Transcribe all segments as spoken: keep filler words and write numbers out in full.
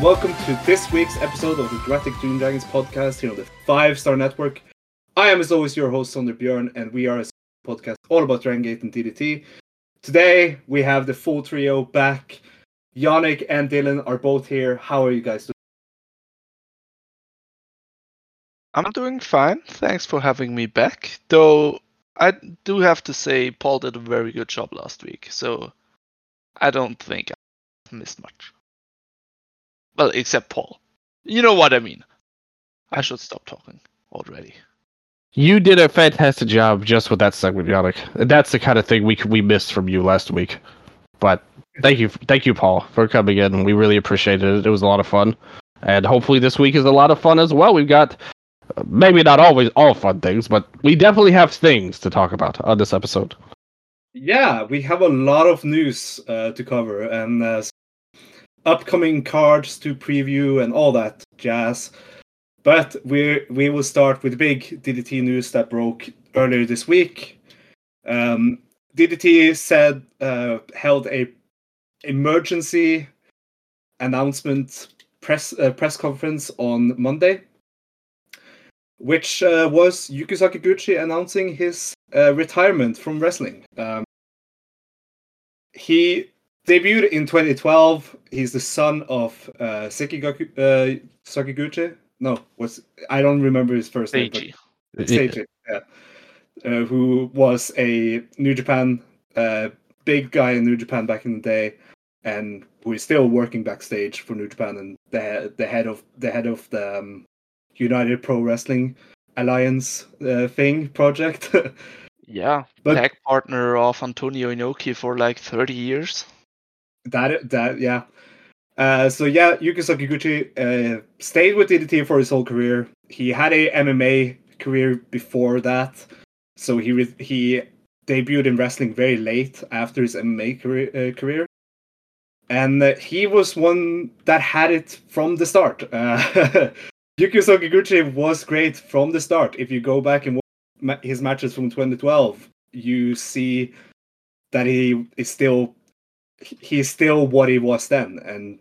and welcome to this week's episode of the Dramatic Doom Dragons podcast here on the Five Star Network. I am, as always, your host, Sondre Bjorn, and we are a podcast all about Dragon Gate and D D T. Today, we have the full trio back. Yannick and Dylan are both here. How are you guys doing? I'm doing fine. Thanks for having me back. Though, I do have to say, Paul did a very good job last week, so I don't think I missed much. Well, except Paul. You know what I mean. I should stop talking already. You did a fantastic job just with that segment, Yannick. That's the kind of thing we we missed from you last week. But thank you, thank you, Paul, for coming in. We really appreciated it. It was a lot of fun, and hopefully this week is a lot of fun as well. We've got uh, maybe not always all fun things, but we definitely have things to talk about on this episode. Yeah, we have a lot of news uh, to cover and uh, upcoming cards to preview and all that jazz. But we we will start with big D D T news that broke earlier this week. Um, D D T said uh, held a emergency announcement press uh, press conference on Monday, which uh, was Yukio Sakaguchi announcing his uh, retirement from wrestling. Um, he debuted in twenty twelve. He's the son of uh, Sekigaku, uh, Sakaguchi. No, was I don't remember his first name. Seiji. But Seiji, yeah. Uh, who was a New Japan, uh, big guy in New Japan back in the day, and who is still working backstage for New Japan and the the head of the head of the um, United Pro Wrestling Alliance uh, thing project. Yeah, but tag partner of Antonio Inoki for like thirty years. That that yeah. Uh, so yeah, Yukio Sakaguchi uh, stayed with D D T for his whole career. He had a M M A career before that, so he re- he debuted in wrestling very late after his M M A career, uh, career. and uh, he was one that had it from the start. Uh, Yukio Sakaguchi was great from the start. If you go back and watch ma- his matches from twenty twelve, you see that he is still he's still what he was then, and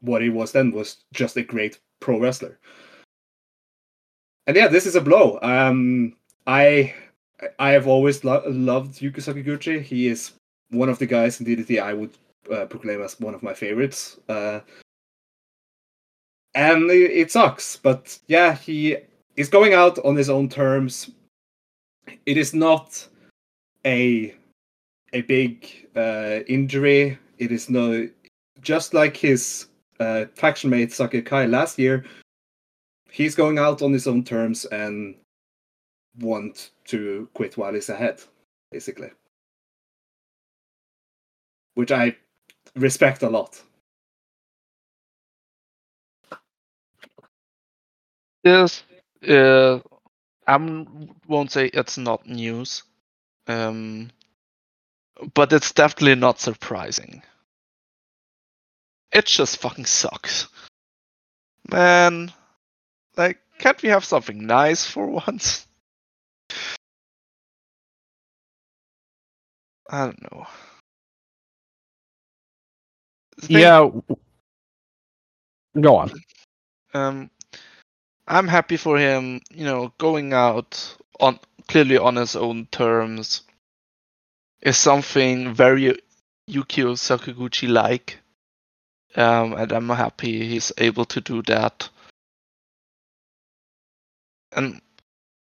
what he was then was just a great pro wrestler. And yeah, this is a blow. Um, I I have always lo- loved Yukio Sakaguchi. He is one of the guys in D D T I would uh, proclaim as one of my favorites. Uh, and it, it sucks, but yeah, he is going out on his own terms. It is not a a big uh, injury. It is no just like his. Uh, faction mate Saki Kai last year, he's going out on his own terms and want to quit while he's ahead, basically. Which I respect a lot. Yes, uh, I won't say it's not news, um, but it's definitely not surprising. It just fucking sucks. Man, like, can't we have something nice for once? I don't know. Thing, yeah. Go on. Um, I'm happy for him, you know, going out on clearly on his own terms is something very Yukio Sakaguchi-like. Um, and I'm happy he's able to do that. And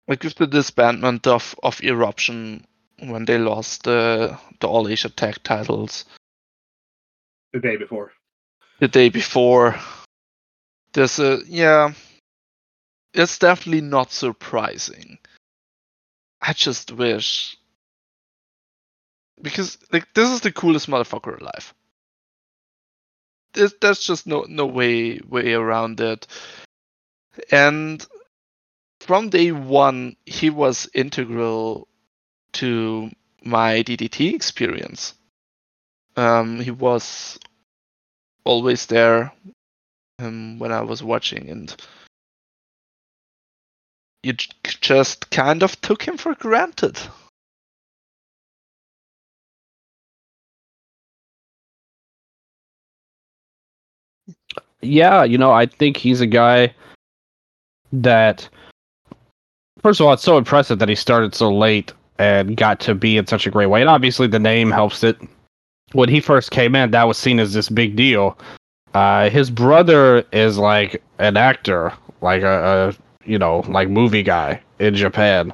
like with the disbandment of, of Eruption when they lost uh, the All Asia Tag titles. The day before. The day before. There's a, yeah. It's definitely not surprising. I just wish. Because like this is the coolest motherfucker alive. There's just no no way way around it. And from day one, he was integral to my D D T experience. Um, he was always there um, when I was watching, and you j- just kind of took him for granted. yeah, you know, I think he's a guy that, first of all, it's so impressive that he started so late and got to be in such a great way. And obviously the name helps it. When he first came in, that was seen as this big deal. Uh, his brother is like an actor, like a, a you know, like movie guy in Japan.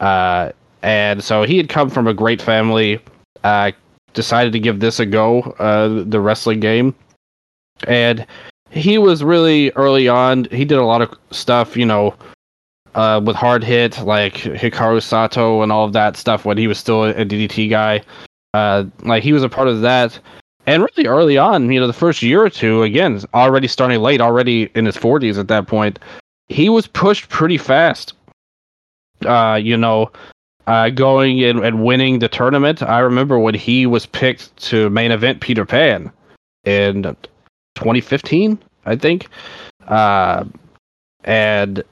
Uh, and so he had come from a great family, uh, decided to give this a go, uh, the wrestling game. And he was really early on. He did a lot of stuff, you know, uh, with Hard Hit, like Hikaru Sato and all of that stuff when he was still a D D T guy. Uh, like he was a part of that. And really early on, you know, the first year or two, again, already starting late, already in his forties at that point, he was pushed pretty fast. Uh, you know, uh, going and, and winning the tournament. I remember when he was picked to main event Peter Pan in twenty fifteen, I think. Uh, and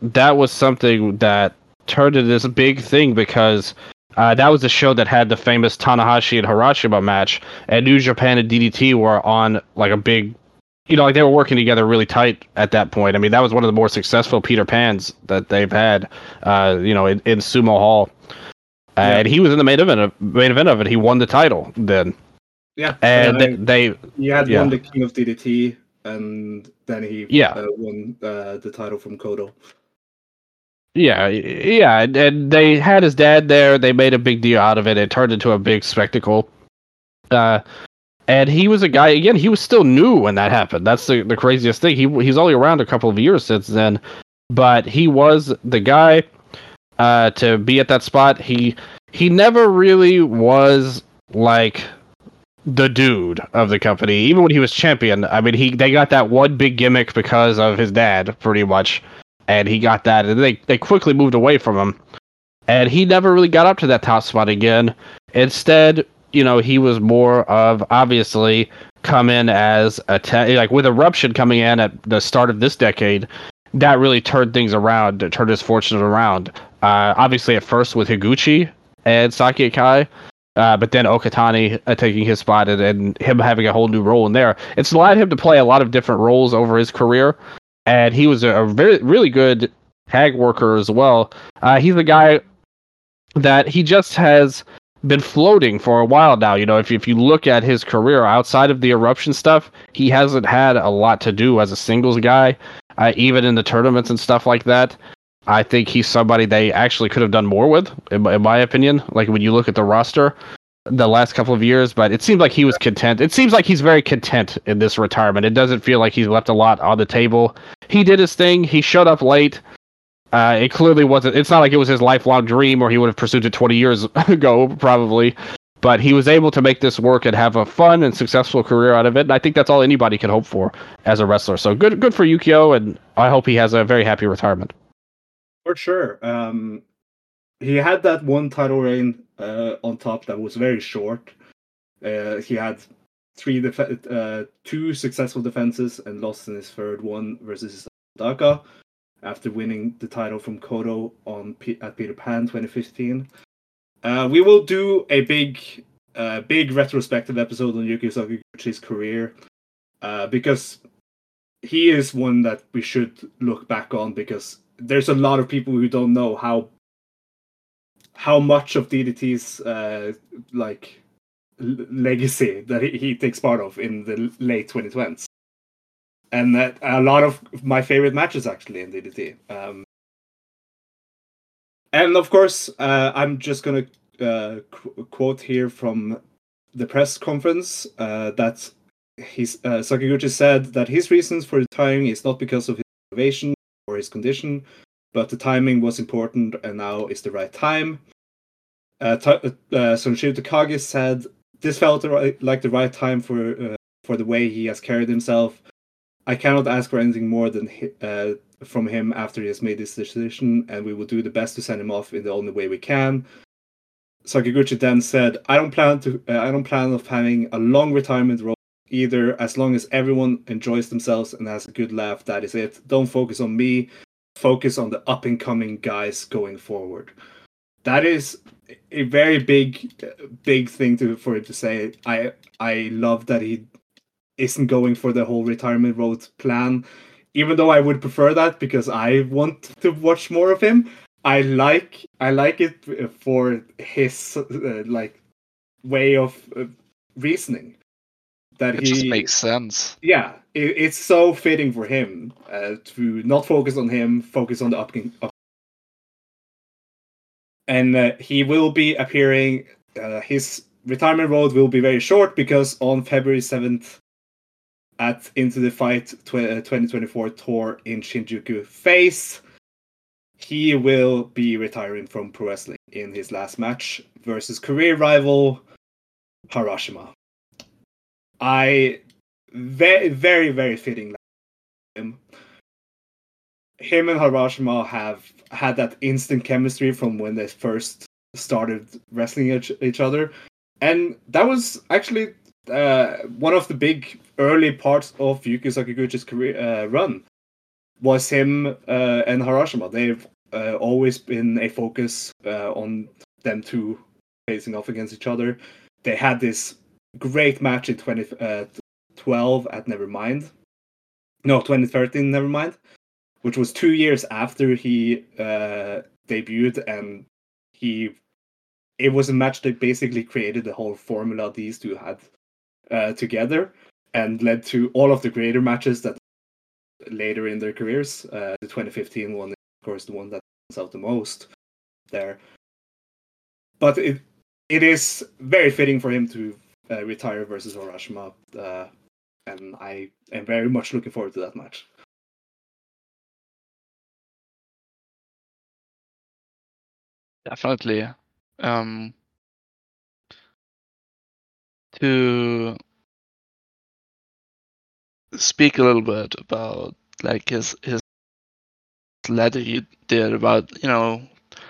that was something that turned into this big thing because Uh, that was the show that had the famous Tanahashi and Harashima match, and New Japan and D D T were on like a big, you know, like they were working together really tight at that point. I mean, that was one of the more successful Peter Pans that they've had, uh, you know, in, in Sumo Hall. Uh, yeah. And he was in the main event, of, main event of it. He won the title then. Yeah. And, and they, they... He had yeah. won the King of D D T, and then he yeah. uh, won uh, the title from Kodo. Yeah, yeah, and they had his dad there. They made a big deal out of it. It turned into a big spectacle. Uh, and he was a guy, again, he was still new when that happened. That's the, the craziest thing. He He's only around a couple of years since then, but he was the guy uh, to be at that spot. He, he never really was, like, the dude of the company. Even when he was champion, I mean, he they got that one big gimmick because of his dad, pretty much. And he got that, and they, they quickly moved away from him. And he never really got up to that top spot again. Instead, you know, he was more of, obviously, come in as, a te- like, with Eruption coming in at the start of this decade, that really turned things around, turned his fortune around. Uh, obviously, at first with Higuchi and Saki Akai, uh, but then Okutani uh, taking his spot and, and him having a whole new role in there. It's allowed him to play a lot of different roles over his career. And he was a, a very, really good tag worker as well. Uh, he's a guy that he just has been floating for a while now. You know, if if you look at his career outside of the Eruption stuff, he hasn't had a lot to do as a singles guy, uh, even in the tournaments and stuff like that. I think he's somebody they actually could have done more with, in, in my opinion. Like when you look at the roster the last couple of years, but it seemed like he was content. It seems like he's very content in this retirement. It doesn't feel like he's left a lot on the table. He did his thing. He showed up late. Uh, it clearly wasn't, it's not like it was his lifelong dream or he would have pursued it twenty years ago, probably, but he was able to make this work and have a fun and successful career out of it. And I think that's all anybody can hope for as a wrestler. So good, good for Yukio. And I hope he has a very happy retirement. For sure. Um, He had that one title reign uh, on top that was very short. Uh, he had three, def- uh, two successful defenses and lost in his third one versus Madoka after winning the title from Kodo on P- at Peter Pan twenty fifteen. Uh, we will do a big, uh, big retrospective episode on Yukio Sakaguchi's career uh, because he is one that we should look back on because there's a lot of people who don't know how. How much of D D T's uh, like l- legacy that he, he takes part of in the late twenty tens, and that a lot of my favorite matches actually in D D T. Um, and of course, uh, I'm just gonna uh, qu- quote here from the press conference uh, that he's, uh, Sakaguchi said that his reasons for retiring is not because of his motivation or his condition. But the timing was important, and now is the right time. Uh, t- uh, Sonshiro Takagi said, "This felt the right, like the right time for uh, for the way he has carried himself. I cannot ask for anything more than hi- uh, from him after he has made this decision, and we will do the best to send him off in the only way we can." Sakaguchi then said, "I don't plan to. Uh, I don't plan on having a long retirement role either. As long as everyone enjoys themselves and has a good laugh, that is it. Don't focus on me. Focus on the up-and-coming guys going forward." That is a very big, big thing to, for him to say. I I love that he isn't going for the whole retirement road plan, even though I would prefer that because I want to watch more of him. I like I like it for his uh, like way of uh, reasoning. That it he, just makes sense. Yeah, it, it's so fitting for him uh, to not focus on him, focus on the upcoming. Up- and uh, he will be appearing. Uh, his retirement road will be very short because on February seventh at Into the Fight twenty twenty-four tour in Shinjuku Face, he will be retiring from pro wrestling in his last match versus career rival Harashima. I very, very, very fitting. Him. him and Harashima have had that instant chemistry from when they first started wrestling each other, and that was actually uh, one of the big early parts of Yukio Sakaguchi's career uh, run. Was him uh, and Harashima. They've uh, always been a focus uh, on them two facing off against each other. They had this great match in twenty twelve at Nevermind. No, twenty thirteen Nevermind, which was two years after he uh, debuted, and he it was a match that basically created the whole formula these two had uh, together, and led to all of the greater matches that later in their careers. Uh, the twenty fifteen one is, of course, the one that stands out the most there. But it it is very fitting for him to uh, retire versus Harashima, uh, and I am very much looking forward to that match. Definitely. Um, to... speak a little bit about like his his letter he did about, you know,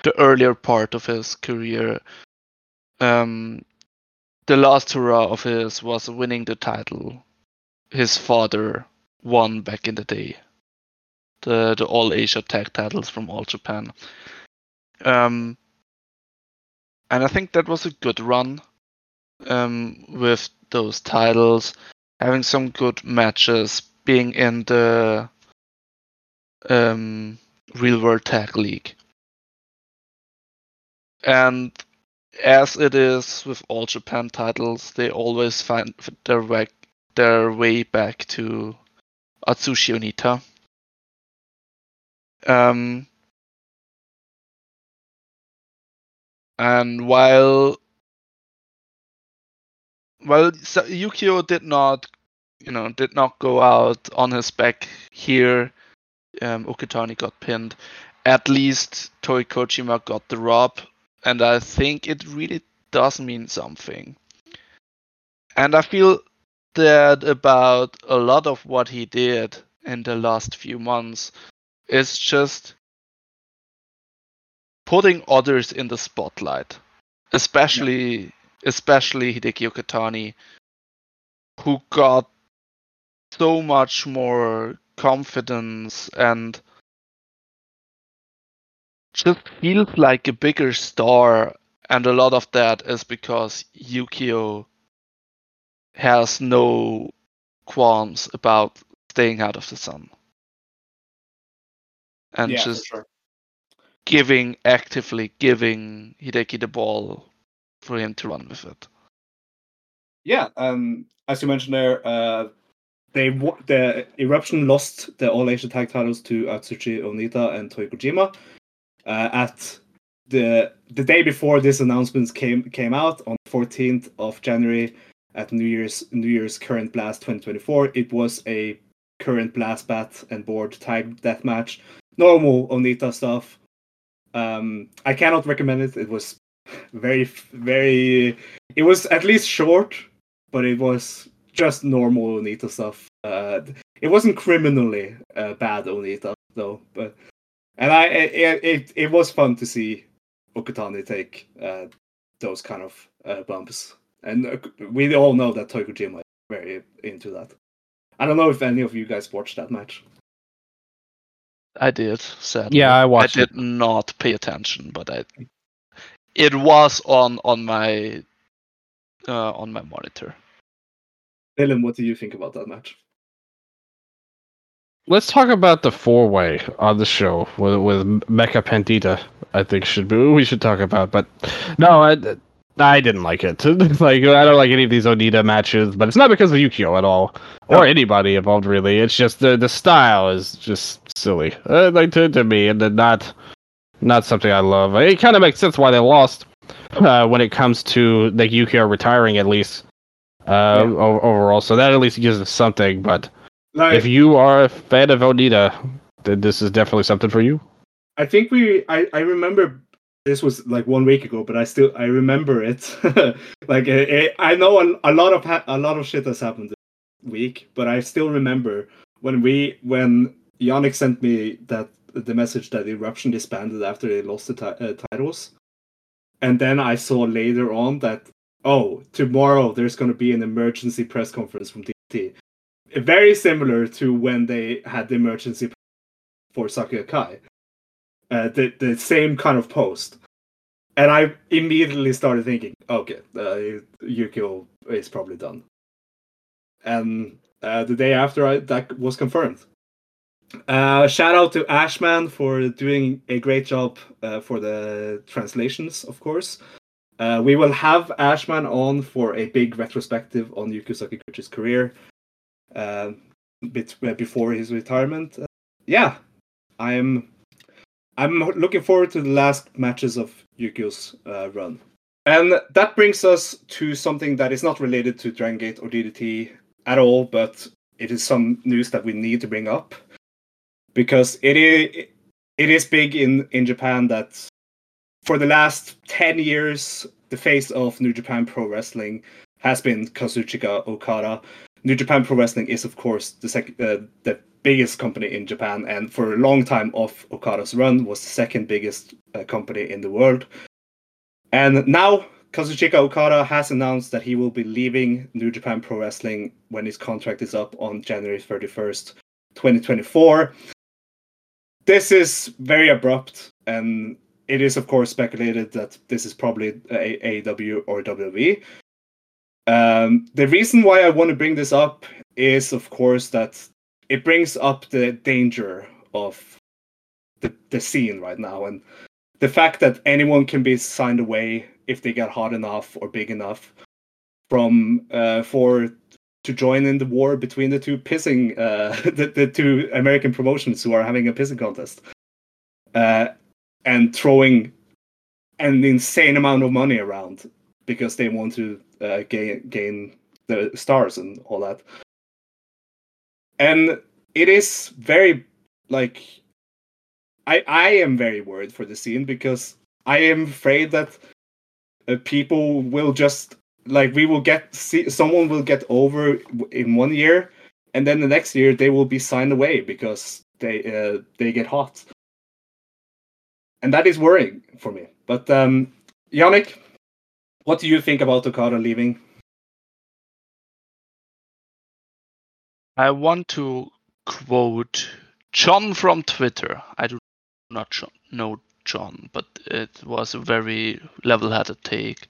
the earlier part of his career. Um, the last hurrah of his was winning the title his father won back in the day, the the All Asia Tag Titles from All Japan. Um, and I think that was a good run um, with those titles. Having some good matches, being in the um, Real World Tag League. And as it is with All Japan titles, they always find their way, their way back to Atsushi Onita. Um, and while... Well, so Yukio did not, you know, did not go out on his back here. Um, Okutani got pinned. At least Toi Kojima got the rob, and I think it really does mean something. And I feel that about a lot of what he did in the last few months is just putting others in the spotlight, especially. Yeah. Especially Hideki Okutani, who got so much more confidence and just feels like a bigger star. And a lot of that is because Yukio has no qualms about staying out of the sun. And yeah, just sure. giving, actively giving Hideki the ball for him to run with it. Yeah, um, as you mentioned there, uh, they w- the Eruption lost the All Asia Tag Titles to Atsushi Onita and Toi Kojima. Uh, at the the day before this announcement came came out on the fourteenth of January at New Year's New Year's Current Blast twenty twenty-four, it was a Current Blast bat and board tag death match, normal Onita stuff. Um, I cannot recommend it. It was Very, very. It was at least short, but it was just normal Onita stuff. Uh, it wasn't criminally uh, bad Onita though, but and I it it, it was fun to see Okutani take uh, those kind of uh, bumps, and uh, we all know that Toi Kojima is very into that. I don't know if any of you guys watched that match. I did. Sadly. Yeah, I watched. I did it. Not pay attention, but I. It was on on my uh, on my monitor. Dylan, what do you think about that match? Let's talk about the four-way on the show with with Mecha Pandita. I think should be we should talk about, but no, I, I didn't like it. Like I don't like any of these Onita matches, but it's not because of Yukio at all or no. anybody involved really. It's just the the style is just silly, uh, like to, to me, and not not something I love. It kind of makes sense why they lost uh, when it comes to like Yukio retiring at least uh, yeah. o- overall. So that at least gives us something, but. Like, if you are a fan of Onita, then this is definitely something for you. I think we... I, I remember... This was like one week ago, but I still... I remember it. Like, I, I know a, a lot of ha- a lot of shit has happened this week, but I still remember when we... When Yannick sent me that the message that Eruption disbanded after they lost the ti- uh, titles. And then I saw later on that, oh, tomorrow there's going to be an emergency press conference from D D T. Very similar to when they had the emergency for Sakuya Kai. Uh, the, the same kind of post. And I immediately started thinking, okay, uh, Yukio is probably done. And uh, the day after, I, that was confirmed. Uh, shout out to Ashman for doing a great job uh, for the translations, of course. Uh, we will have Ashman on for a big retrospective on Yukio Sakaguchi's career. Uh, bit uh, before his retirement, uh, yeah, I'm I'm looking forward to the last matches of Yukio's uh, run, and that brings us to something that is not related to Dragon Gate or D D T at all, but it is some news that we need to bring up because it is it is big in in Japan that for the last ten years the face of New Japan Pro Wrestling has been Kazuchika Okada. New Japan Pro Wrestling is, of course, the sec- uh, the biggest company in Japan, and for a long time off Okada's run was the second biggest uh, company in the world. And now Kazuchika Okada has announced that he will be leaving New Japan Pro Wrestling when his contract is up on January thirty-first, twenty twenty-four. This is very abrupt, and it is, of course, speculated that this is probably a- AEW or W W E. Um, the reason why I want to bring this up is, of course, that it brings up the danger of the, the scene right now. And the fact that anyone can be signed away if they get hot enough or big enough from uh, for to join in the war between the two pissing, uh, the, the two American promotions who are having a pissing contest uh, and throwing an insane amount of money around because they want to Uh, gain, gain the stars and all that. And it is very, like, I I am very worried for the scene because I am afraid that uh, people will just, like, we will get, see, someone will get over in one year, and then the next year they will be signed away because they uh, they get hot. And that is worrying for me. But, um, Yannick, what do you think about Okada leaving? I want to quote John from Twitter. I do not know John, but it was a very level-headed take.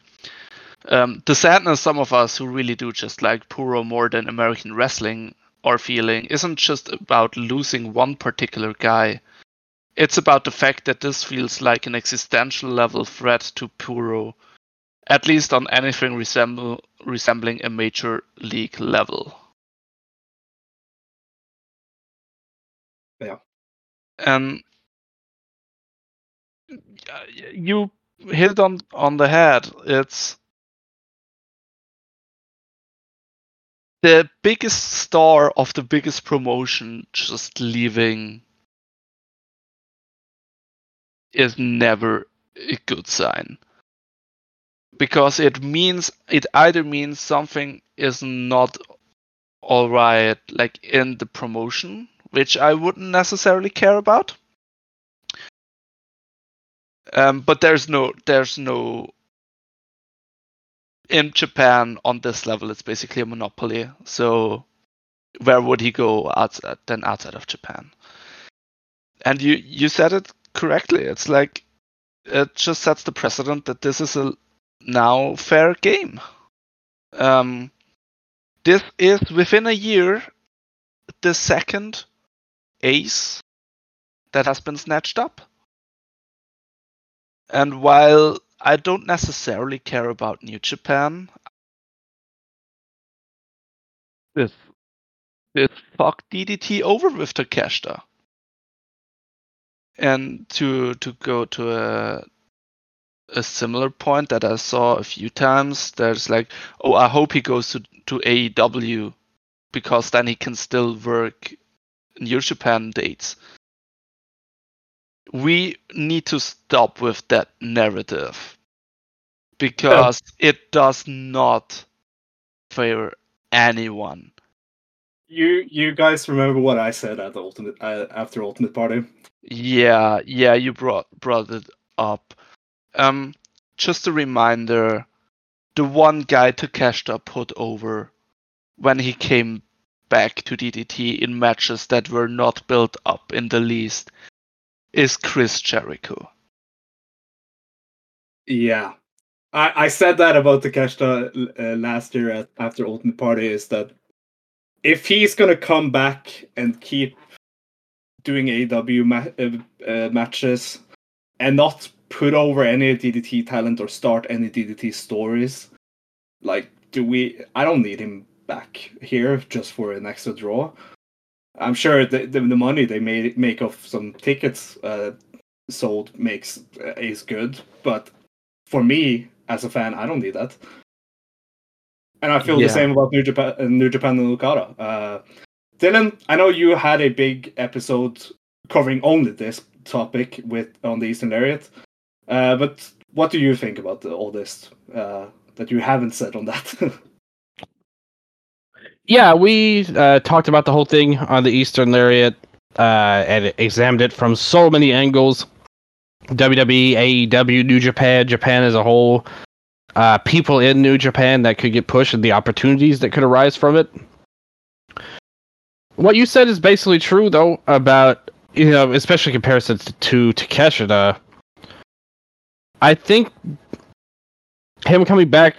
Um, the sadness some of us who really do just like Puro more than American wrestling are feeling isn't just about losing one particular guy. It's about the fact that this feels like an existential level threat to Puro. At least on anything resemble, resembling a major league level. Yeah. And you hit it on, on the head. It's the biggest star of the biggest promotion just leaving is never a good sign. Because it means it either means something is not all right, like in the promotion, which I wouldn't necessarily care about. Um, but there's no, there's no. In Japan, on this level, it's basically a monopoly. So, where would he go outside, then outside of Japan? And you, you said it correctly. It's like it just sets the precedent that this is a now fair game. Um, This is, within a year, the second ace that has been snatched up. And while I don't necessarily care about New Japan, this this fucked D D T over with Takeshita. And to to go to a a similar point that I saw a few times, there's like, oh, I hope he goes to, to A E W because then he can still work New Japan dates. We need to stop with that narrative because oh. it does not favor anyone. You you guys remember what I said at the ultimate uh, after Ultimate Party? Yeah, yeah, you brought brought it up. Um, just a reminder: the one guy Takeshita put over when he came back to D D T in matches that were not built up in the least is Chris Jericho. Yeah. I, I said that about Takeshita uh, last year at, after Ultimate Party, is that if he's going to come back and keep doing A E W ma- uh, uh, matches and not put over any D D T talent or start any D D T stories, like, do we... I don't need him back here just for an extra draw. I'm sure the the, the money they made make off some tickets uh, sold makes uh, is good, but for me as a fan, I don't need that. And I feel yeah. the same about New Japan, uh, New Japan and Okada. Uh, Dylan, I know you had a big episode covering only this topic with on the Eastern Lariat, uh, but what do you think about all this uh, that you haven't said on that? Yeah, we uh, talked about the whole thing on the Eastern Lariat uh, and examined it from so many angles. W W E, A E W, New Japan, Japan as a whole, uh, people in New Japan that could get pushed and the opportunities that could arise from it. What you said is basically true, though, about, you know, especially comparisons to, to Takeshita. I think him coming back,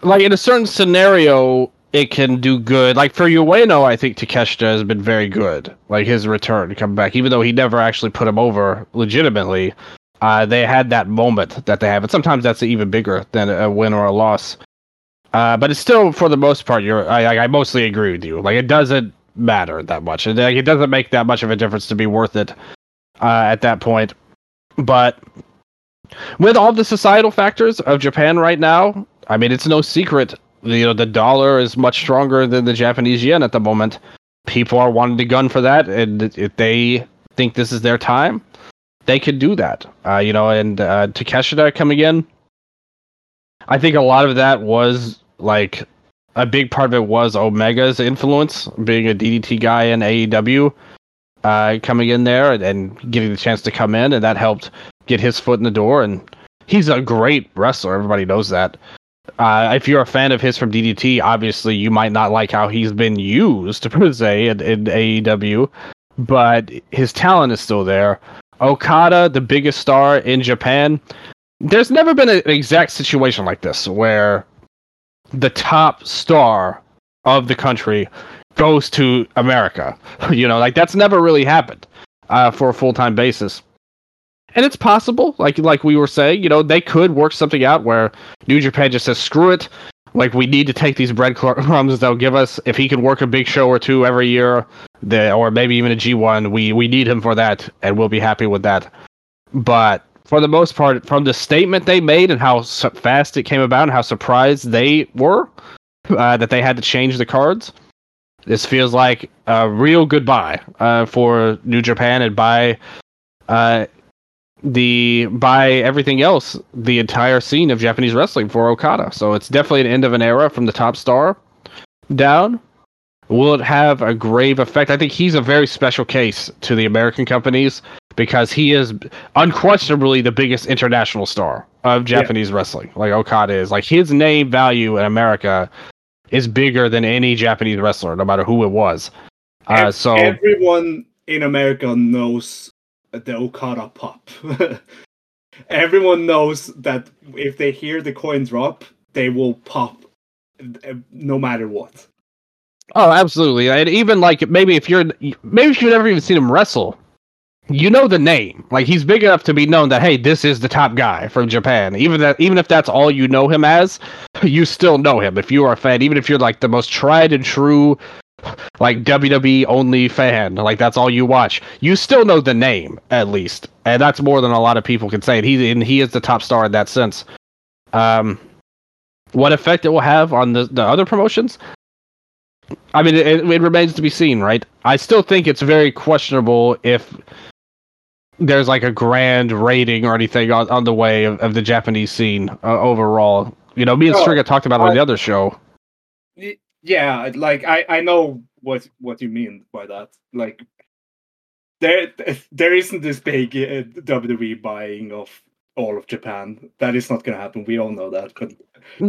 like, in a certain scenario, it can do good. Like, for Ueno, I think Takeshita has been very good. Like, his return to come back, even though he never actually put him over legitimately, uh, they had that moment that they have. And sometimes that's even bigger than a win or a loss. Uh, but it's still, for the most part, you're, I, I mostly agree with you. Like, it doesn't matter that much. It, like, it doesn't make that much of a difference to be worth it uh, at that point. But with all the societal factors of Japan right now, I mean, it's no secret. You know, the dollar is much stronger than the Japanese yen at the moment. People are wanting to gun for that, and if they think this is their time, they can do that. Uh, you know, and uh, Takeshita coming in, I think a lot of that was, like, a big part of it was Omega's influence, being a D D T guy in A E W, uh, coming in there and, and getting the chance to come in, and that helped get his foot in the door, and he's a great wrestler, everybody knows that. Uh, if you're a fan of his from D D T, obviously you might not like how he's been used, per se, in, in A E W, but his talent is still there. Okada, the biggest star in Japan, there's never been an exact situation like this where the top star of the country goes to America. You know, like, that's never really happened uh, for a full-time basis. And it's possible, like like we were saying, you know, they could work something out where New Japan just says, screw it, like, we need to take these breadcrumbs they'll give us. If he can work a big show or two every year, the, or maybe even a G one, we, we need him for that, and we'll be happy with that. But for the most part, from the statement they made and how fast it came about and how surprised they were uh, that they had to change the cards, this feels like a real goodbye uh, for New Japan and by... Uh, The by everything else, the entire scene of Japanese wrestling for Okada. So it's definitely an end of an era from the top star down. Will it have a grave effect? I think he's a very special case to the American companies because he is unquestionably the biggest international star of Japanese yeah. wrestling. Like Okada is, like, his name value in America is bigger than any Japanese wrestler, no matter who it was. Uh, so everyone in America knows the Okada pop. Everyone knows that if they hear the coin drop, they will pop no matter what. Oh, absolutely. And even like maybe if you're maybe if you've never even seen him wrestle, you know the name. Like he's big enough to be known that hey, this is the top guy from Japan. Even that even if that's all you know him as, you still know him if you are a fan, even if you're like the most tried and true like W W E only fan, like that's all you watch, you still know the name at least, and that's more than a lot of people can say. And he and he is the top star in that sense. Um, what effect it will have on the, the other promotions, I mean, it, it remains to be seen, right? I still think it's very questionable if there's like a grand rating or anything on, on the way of, of the Japanese scene uh, overall. You know, me and oh, Striga talked about it on I, the other show. It, Yeah, like I, I know what what you mean by that. Like there there isn't this big uh, W W E buying of all of Japan. That is not going to happen. We all know that. But...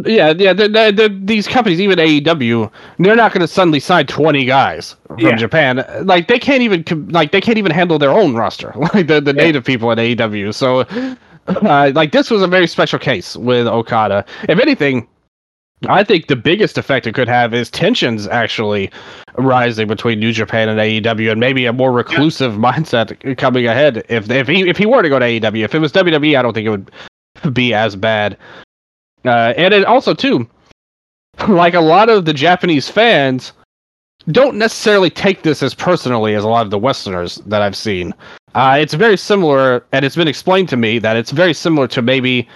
Yeah, yeah. They're, they're, these companies, even A E W, they're not going to suddenly sign twenty guys from yeah. Japan. Like they can't even like they can't even handle their own roster. Like the the yeah. native people at A E W. So uh, like this was a very special case with Okada. If anything, I think the biggest effect it could have is tensions actually rising between New Japan and A E W, and maybe a more reclusive yeah. mindset coming ahead. If if he if he were to go to A E W, if it was W W E, I don't think it would be as bad. Uh, and it also too, like a lot of the Japanese fans don't necessarily take this as personally as a lot of the Westerners that I've seen. Uh, it's very similar, and it's been explained to me that it's very similar to maybe,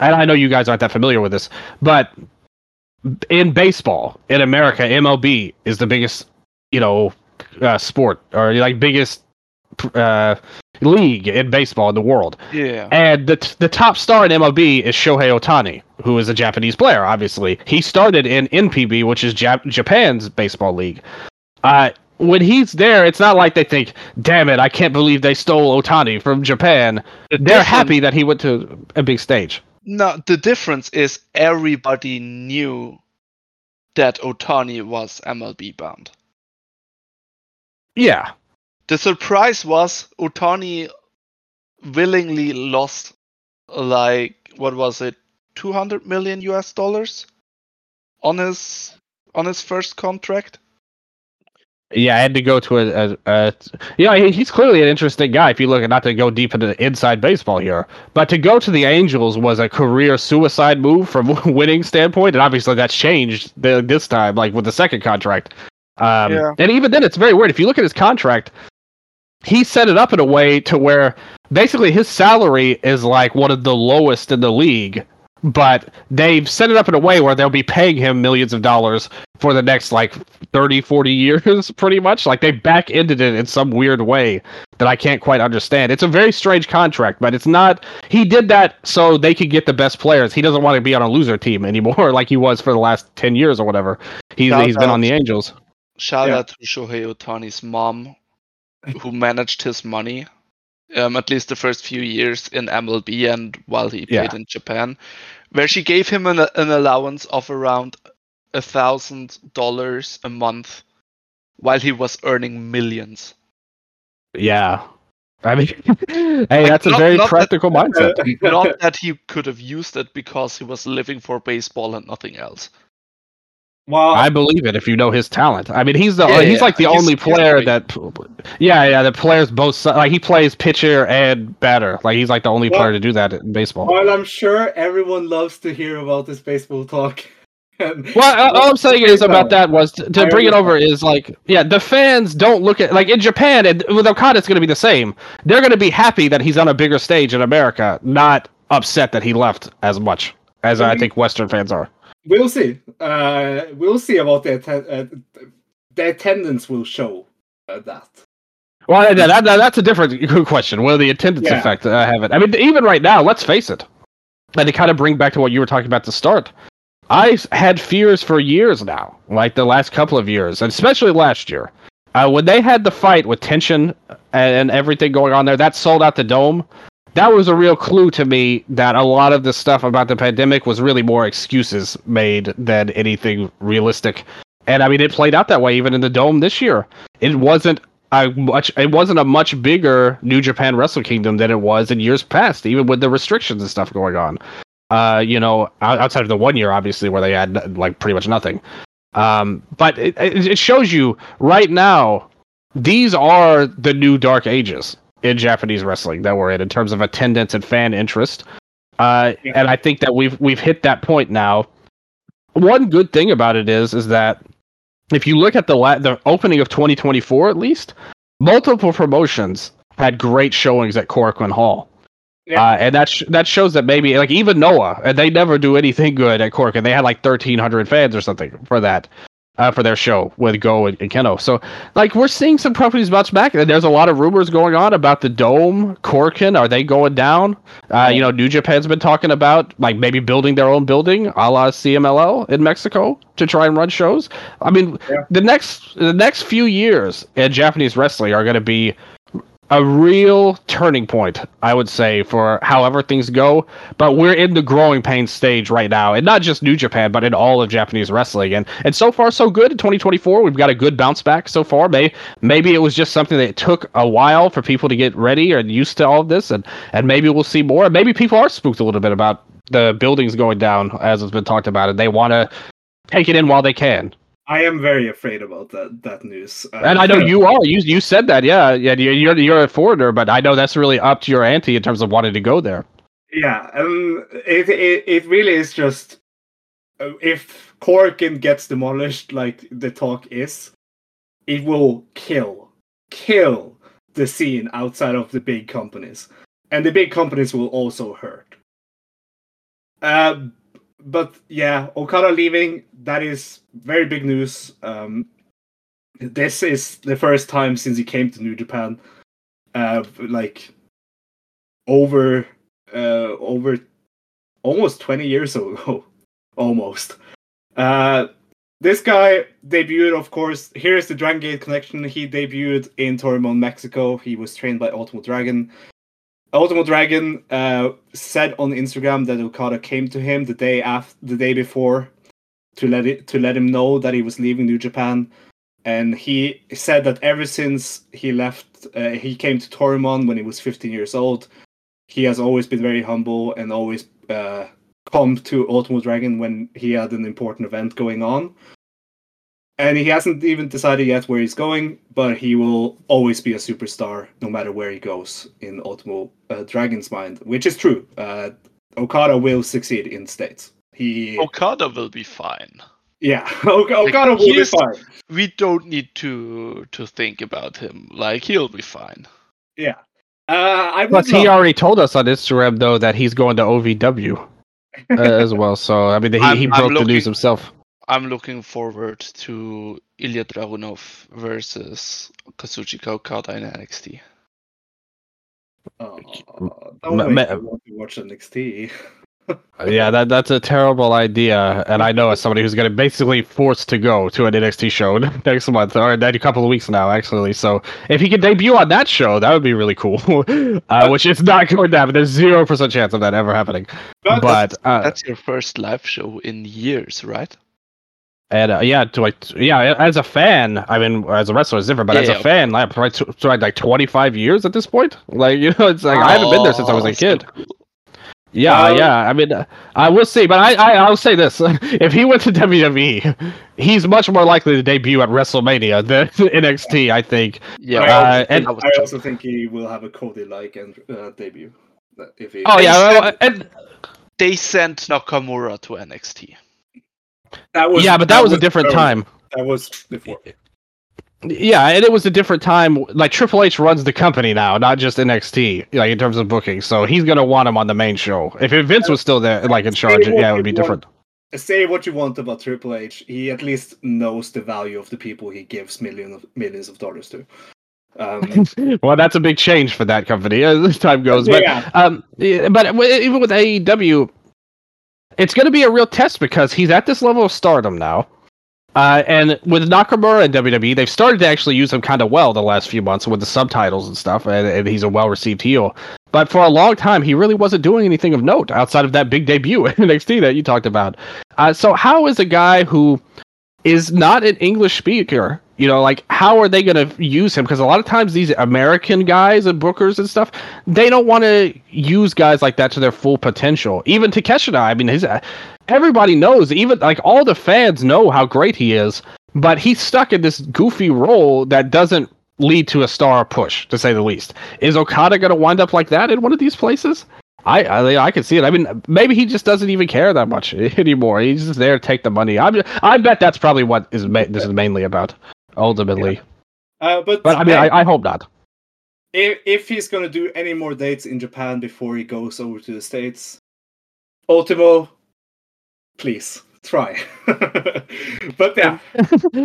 and I know you guys aren't that familiar with this, but in baseball, in America, M L B is the biggest, you know, uh, sport or like biggest uh, league in baseball in the world. Yeah. And the t- the top star in M L B is Shohei Ohtani, who is a Japanese player. Obviously, he started in N P B, which is Jap- Japan's baseball league. Uh, when he's there, it's not like they think, "Damn it, I can't believe they stole Ohtani from Japan." They're That's happy that he went to a big stage. No, the difference is everybody knew that Ohtani was M L B bound. Yeah. The surprise was Ohtani willingly lost, like, what was it, two hundred million U S dollars on his on his first contract? Yeah, I had to go to a, a, a... Yeah, he's clearly an interesting guy if you look at, not to go deep into the inside baseball here, but to go to the Angels was a career suicide move from a winning standpoint, and obviously that's changed the, this time, like with the second contract. Um, yeah. And even then, it's very weird. If you look at his contract, he set it up in a way to where basically his salary is like one of the lowest in the league, but they've set it up in a way where they'll be paying him millions of dollars for the next, like, thirty, forty years, pretty much. Like, they back-ended it in some weird way that I can't quite understand. It's a very strange contract, but it's not... He did that so they could get the best players. He doesn't want to be on a loser team anymore, like he was for the last ten years or whatever. He's shout he's out. been on the Angels. Shout yeah. out to Shohei Ohtani's mom, who managed his money, um, at least the first few years in M L B and while he yeah. played in Japan, where she gave him an, an allowance of around... a thousand dollars a month while he was earning millions. Yeah. I mean, hey, like, that's not, a very practical that, mindset. Not that he could have used it because he was living for baseball and nothing else. Well, I believe it if you know his talent. I mean, he's the yeah, he's like the he's, only player that yeah, yeah, the players both like he plays pitcher and batter. Like he's like the only well, player to do that in baseball. Well, I'm sure everyone loves to hear about this baseball talk. Well, all I'm saying is about that was to, to bring it over is like, yeah, the fans don't look at like in Japan and with Okada, it's going to be the same. They're going to be happy that he's on a bigger stage in America, not upset that he left as much as I think Western fans are. We'll see. Uh, we'll see about their atten- uh, their attendance will show uh, that. Well, that, that, that's a different question. Will the attendance yeah. affect uh, have it? I mean, even right now, let's face it, and to kind of bring back to what you were talking about to start. I had fears for years now, like the last couple of years, and especially last year. Uh, when they had the fight with tension and, and everything going on there, that sold out the dome. That was a real clue to me that a lot of the stuff about the pandemic was really more excuses made than anything realistic. And I mean, it played out that way even in the dome this year. It wasn't a much, it wasn't a much bigger New Japan Wrestle Kingdom than it was in years past, even with the restrictions and stuff going on. Uh, you know, outside of the one year, obviously, where they had like pretty much nothing. Um, but it, it shows you right now, these are the new dark ages in Japanese wrestling that we're in, in terms of attendance and fan interest. Uh, and I think that we've we've hit that point now. One good thing about it is is that if you look at the la- the opening of twenty twenty-four, at least, multiple promotions had great showings at Korakuen Hall. Yeah. Uh, and that sh- that shows that maybe, like, even Noah, and they never do anything good at Korakuen. They had like thirteen hundred fans or something for that, uh, for their show with Go and, and Keno. So, like, we're seeing some companies bounce back. And there's a lot of rumors going on about the Dome, Korakuen. Are they going down? Uh, you know, New Japan's been talking about, like, maybe building their own building, a la C M L L in Mexico, to try and run shows. I mean, yeah. the next the next few years in Japanese wrestling are going to be a real turning point, I would say, for however things go. But we're in the growing pains stage right now, and not just New Japan, but in all of Japanese wrestling. And and so far, so good in twenty twenty-four. We've got a good bounce back so far. Maybe, maybe it was just something that took a while for people to get ready or used to all of this, and, and maybe we'll see more. Maybe people are spooked a little bit about the buildings going down, as has been talked about, and they want to take it in while they can. I am very afraid about that that news. Uh, and I know you are. You you said that, yeah. yeah. You're you're a foreigner, but I know that's really up to your ante in terms of wanting to go there. Yeah, um, it, it it really is just, uh, if Korakuen gets demolished like the talk is, it will kill, kill the scene outside of the big companies. And the big companies will also hurt. Uh, But yeah, Okada leaving, that is very big news. Um, this is the first time since he came to New Japan, uh, like over, uh, over almost twenty years ago, almost. Uh, this guy debuted, of course. Here's the Dragon Gate connection. He debuted in Torreon, Mexico. He was trained by Ultimo Dragon. Ultimo Dragon uh, said on Instagram that Okada came to him the day after, the day before, to let it to let him know that he was leaving New Japan, and he said that ever since he left, uh, he came to Torimon when he was fifteen years old, he has always been very humble and always uh, come to Ultimo Dragon when he had an important event going on, and he hasn't even decided yet where he's going, but he will always be a superstar no matter where he goes in Ultimo Uh, Dragon's mind, which is true. Uh, Okada will succeed in States. He Okada will be fine. Yeah, o- Okada like, will be fine. We don't need to to think about him. Like, he'll be fine. Yeah. Uh, I Plus, he already told us on Instagram though that he's going to O V W uh, as well. So I mean, he, he broke looking, the news himself. I'm looking forward to Ilya Dragunov versus Kazuchika Okada in N X T. Oh, don't me, want to watch N X T. Yeah, that that's a terrible idea, and I know as somebody who's going to basically forced to go to an N X T show next month, or in a couple of weeks now, actually. So if he could debut on that show, that would be really cool. Uh, which is not going to happen. There's zero percent chance of that ever happening. But, but uh, that's your first live show in years, right? And uh, yeah, to, like, yeah, as a fan, I mean, as a wrestler, it's different, but yeah, as a yeah. fan, I've tried, tried like twenty-five years at this point. Like, you know, it's like, oh, I haven't been there since I was a kid. So cool. Yeah, um, yeah, I mean, uh, I will see, but I, I, I'll say this. If he went to W W E, he's much more likely to debut at WrestleMania than N X T, I think. Yeah, uh, I also, and, I also think he will have a Cody-like uh, debut. If he, oh, yeah, well, and they sent Nakamura to N X T. That was, yeah, but that, that was, was a different before. time. That was before. Yeah, and it was a different time. Like, Triple H runs the company now, not just N X T, like, in terms of booking. So he's going to want him on the main show. If Vince was still there, like, in charge, yeah, it would be different. Want, say what you want about Triple H. He at least knows the value of the people he gives millions of, millions of dollars to. Um, well, that's a big change for that company as time goes. But, yeah. um, but even with A E W... It's going to be a real test because he's at this level of stardom now. Uh, and with Nakamura and W W E, they've started to actually use him kind of well the last few months with the subtitles and stuff, and, and he's a well-received heel. But for a long time, he really wasn't doing anything of note outside of that big debut in N X T that you talked about. Uh, so how is a guy who is not an English speaker, you know, like, how are they going to use him? Because a lot of times these American guys and bookers and stuff, they don't want to use guys like that to their full potential. Even Takeshita, I mean, his, everybody knows, even like all the fans know how great he is, but he's stuck in this goofy role that doesn't lead to a star push, to say the least. Is Okada going to wind up like that in one of these places? I, I I can see it. I mean, maybe he just doesn't even care that much anymore. He's just there to take the money. I I bet that's probably what is ma- this is mainly about, ultimately. Yeah. Uh, but but I mean, I, I hope not. If if he's going to do any more dates in Japan before he goes over to the States, Ultimo, please try. But then,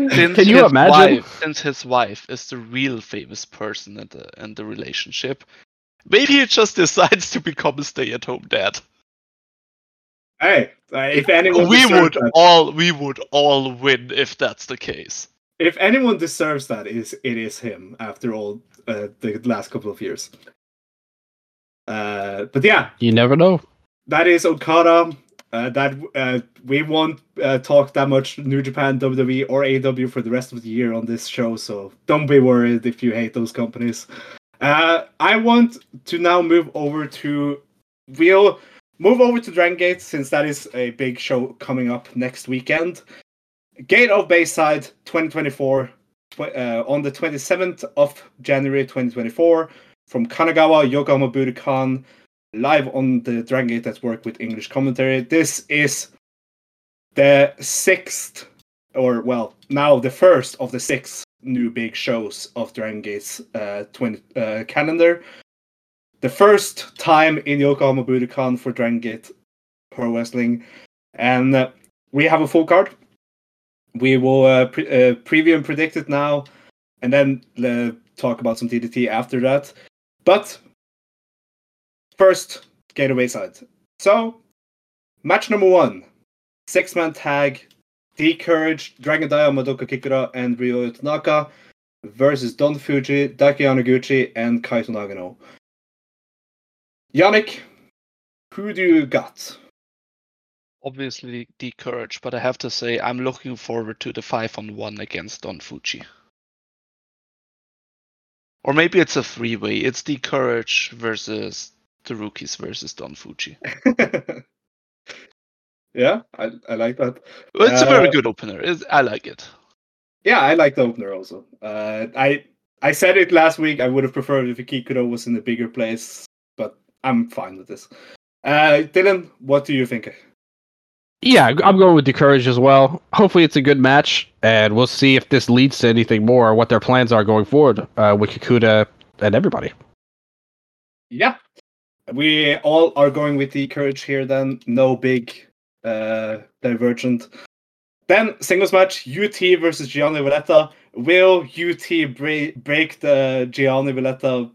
since can you imagine? Wife, since his wife is the real famous person in the in the relationship. Maybe he just decides to become a stay-at-home dad. Hey, if anyone we would that, all we would all win if that's the case. If anyone deserves that, is it is him after all uh, the last couple of years. Uh, but yeah, you never know. That is Okada. Uh, that uh, we won't uh, talk that much New Japan, W W E, or A E W for the rest of the year on this show. So don't be worried if you hate those companies. Uh, I want to now move over to, we'll move over to Dragon Gate, since that is a big show coming up next weekend. Gate of Bayside twenty twenty-four tw- uh, on the twenty-seventh of January twenty twenty-four from Kanagawa, Yokohama Budokan, live on the Dragon Gate Network with English commentary. This is the sixth, or well, now the first of the sixth new big shows of Dragon Gate's uh, twenty, uh, calendar. The first time in Yokohama Budokan for Dragon Gate Pro Wrestling. And uh, we have a full card. We will uh, pre- uh, preview and predict it now, and then uh, talk about some D D T after that. But first, Gate of Bayside. So, match number one. Six-man tag. Decourage, Dragon Daya, Madoka Kikuta, and Ryo Tanaka versus Don Fuji, Daiki Yamaguchi, and Kaito Nagano. Yannick, who do you got? Obviously Decourage, but I have to say I'm looking forward to the five on one against Don Fuji. Or maybe it's a three-way. It's Decourage versus the rookies versus Don Fuji. Yeah, I I like that. Well, it's uh, a very good opener. It's, I like it. Yeah, I like the opener also. Uh, I I said it last week. I would have preferred if Kikudo was in a bigger place, but I'm fine with this. Uh, Dylan, what do you think? Yeah, I'm going with Decourage as well. Hopefully it's a good match, and we'll see if this leads to anything more, or what their plans are going forward uh, with Kikuda and everybody. Yeah. We all are going with Decourage here then. No big... Uh, divergent. Then singles match, U T versus Gianni Valletta. Will U T bra- break the Gianni Valletta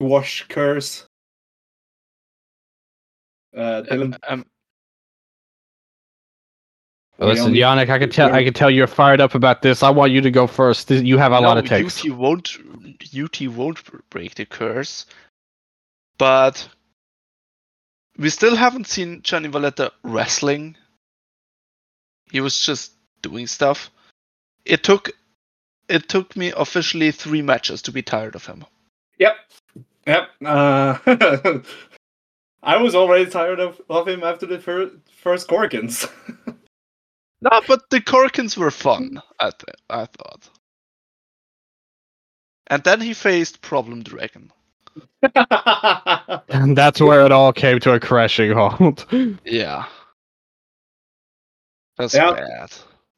wash curse? Uh, Dylan? Uh, um, listen, Yannick, I can tell. I can tell you're fired up about this. I want you to go first. You have a no, lot of takes. U T won't. U T won't break the curse, but. We still haven't seen Gianni Valletta wrestling. He was just doing stuff. It took it took me officially three matches to be tired of him. Yep. Yep. Uh, I was already tired of, of him after the fir- first Corkins. No, but the Corkins were fun, I, th- I thought. And then he faced Problem Dragon. And that's where it all came to a crashing halt. Yeah. That's yeah. bad.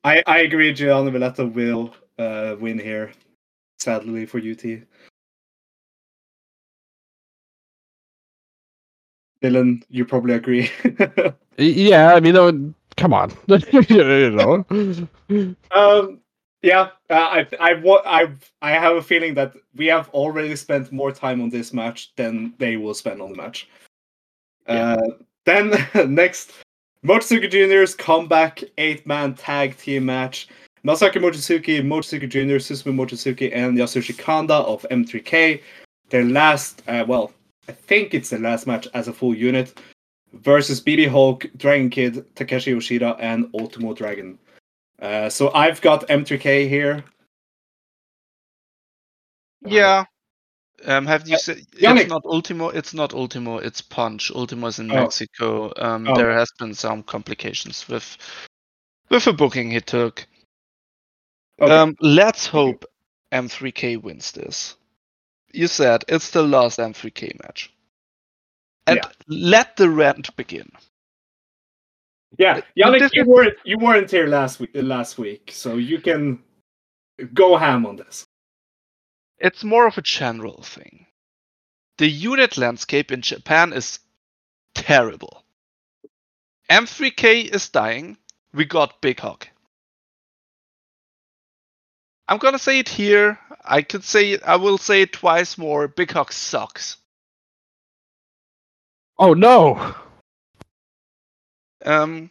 I, I agree, Gianni Valletta will uh, win here, sadly, for U T. Dylan, you probably agree. Yeah, I mean, no, come on. You know. Um... Yeah, uh, I, I, I, I have a feeling that we have already spent more time on this match than they will spend on the match. Yeah. Uh, then, next, Mochizuki Junior's comeback eight-man tag team match. Masaki Mochizuki, Mochizuki Junior, Susumu Mochizuki, and Yasushi Kanda of M three K. Their last, uh, well, I think it's the last match as a full unit, versus B B Hulk, Dragon Kid, Takeshi Yoshida, and Ultimo Dragon. Uh, so I've got M three K here. Yeah. Um, have you uh, said it's not Ultimo? It's not Ultimo. It's Punch. Ultimo's in oh. Mexico. Um, oh. There has been some complications with with a booking he took. Okay. Um, let's hope M three K wins this. You said it's the last M three K match, and yeah. let the rant begin. Yeah, Yannick, you weren't you weren't here last week. Last week, so you can go ham on this. It's more of a general thing. The unit landscape in Japan is terrible. M three K is dying. We got Big Hug. I'm gonna say it here. I could say it. I will say it twice more. Big Hug sucks. Oh no. Um,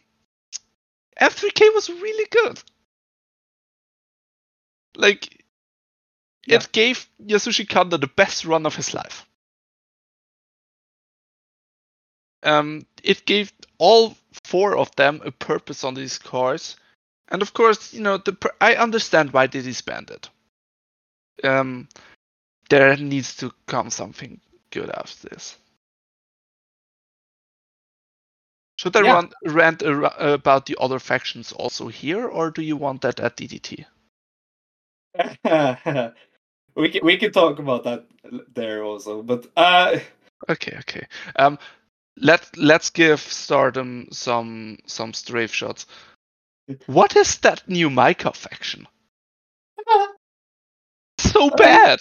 M three K was really good. Like. It yeah. gave Yasushi Kanda the best run of his life. Um, it gave all four of them a purpose on these cars, and of course, you know, the per- I understand why they disbanded. Um, there needs to come something good after this. Should I yeah. run, rant ar- about the other factions also here, or do you want that at D D T? We can, we can talk about that there also, but uh... okay, okay. Um, let let's give Stardom some some strafe shots. What is that new Micah faction? So bad.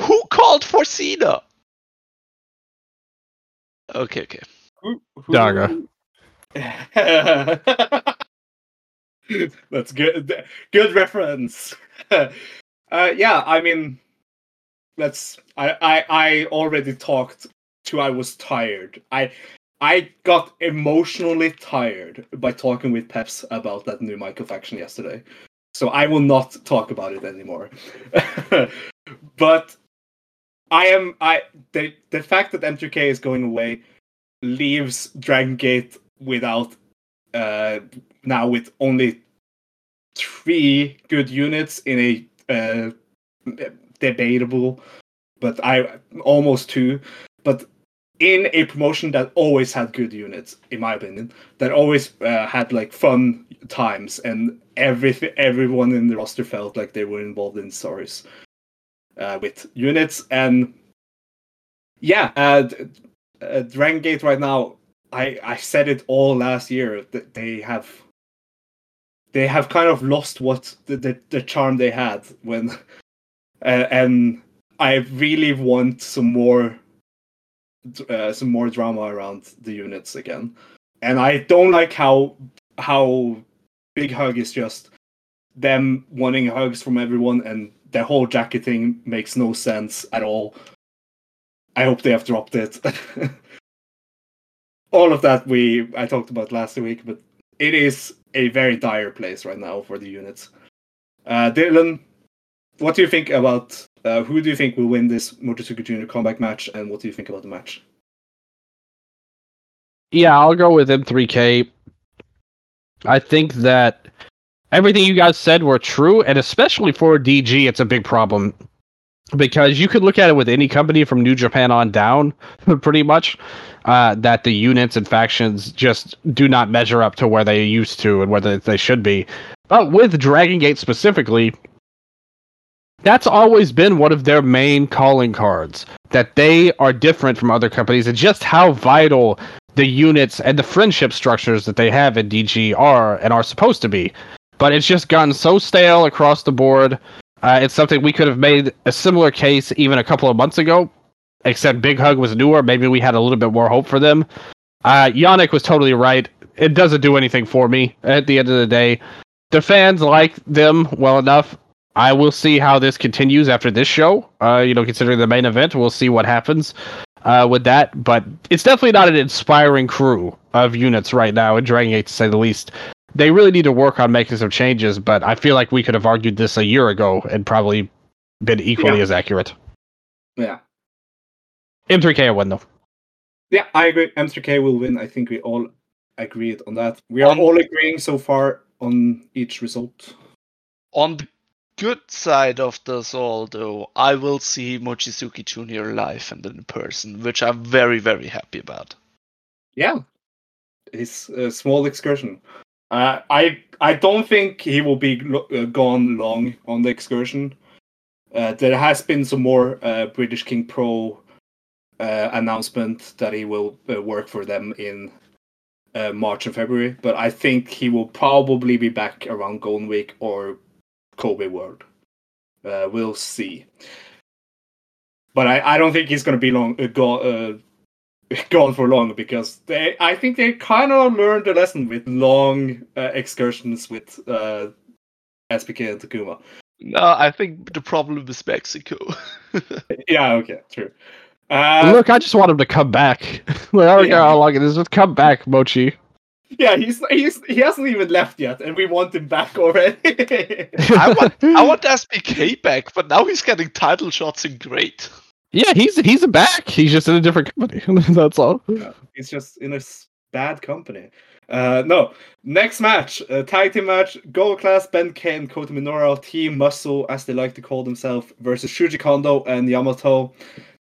Who called for Cena? Okay, okay. Who, who... Daga. That's good. Good reference. uh, yeah, I mean, let's. I, I, I already talked to. I was tired. I I got emotionally tired by talking with Peps about that new Michael faction yesterday. So I will not talk about it anymore. But I am. I the the fact that M three K is going away leaves Dragon Gate without. Uh, now with only three good units in a uh, debatable, but I almost two, but in a promotion that always had good units, in my opinion, that always uh, had like fun times, and every everyone in the roster felt like they were involved in stories uh, with units, and yeah, uh, uh, Dragon Gate right now. I, I said it all last year that they have they have kind of lost what the the, the charm they had when uh, and I really want some more uh, some more drama around the units again, and I don't like how how Big Hug is just them wanting hugs from everyone, and their whole jacket thing makes no sense at all. I hope they have dropped it. All of that we I talked about last week, but it is a very dire place right now for the units. Uh, Dylan, what do you think about uh, who do you think will win this Mochizuki Junior comeback match, and what do you think about the match? Yeah, I'll go with M three K. I think that everything you guys said were true, and especially for D G, it's a big problem. Because you could look at it with any company from New Japan on down, pretty much, uh, that the units and factions just do not measure up to where they used to and where they should be. But with Dragon Gate specifically, that's always been one of their main calling cards, that they are different from other companies, and just how vital the units and the friendship structures that they have in D G are and are supposed to be. But it's just gotten so stale across the board. Uh, it's something we could have made a similar case even a couple of months ago, except Big Hug was newer. Maybe we had a little bit more hope for them. Uh, Yannick was totally right. It doesn't do anything for me at the end of the day. The fans like them well enough. I will see how this continues after this show. Uh, you know, considering the main event, we'll see what happens uh, with that. But it's definitely not an inspiring crew of units right now in Dragon Gate, to say the least. They really need to work on making some changes, but I feel like we could have argued this a year ago and probably been equally yeah. as accurate. Yeah. M three K will win, though. Yeah, I agree. M three K will win. I think we all agreed on that. We are all agreeing so far on each result. On good side of this all, though, I will see Mochizuki Junior live and in person, which I'm very, very happy about. Yeah. His uh, small excursion. Uh, I I don't think he will be lo- uh, gone long on the excursion. Uh, there has been some more uh, British King Pro uh, announcement that he will uh, work for them in uh, March and February, but I think he will probably be back around Golden Week or Kobe World. Uh, we'll see. But I, I don't think he's going to be long uh, go, uh, gone for long, because they, I think they kind of learned a lesson with long uh, excursions with uh, S P K and Takuma. No, I think the problem is Mexico. Yeah, okay, true. Uh, Look, I just want him to come back. Like, I don't yeah. know how long it is, but come back, Mochi. Yeah, he's he's he hasn't even left yet, and we want him back already. I want I want S P K back, but now he's getting title shots in Great. Yeah, he's he's back. He's just in a different company. That's all. Yeah, he's just in a bad company. Uh, no, next match, uh, tag team match, Gold Class, Ben K and Kota Minoura, Team Muscle, as they like to call themselves, versus Shuji Kondo and Yamato.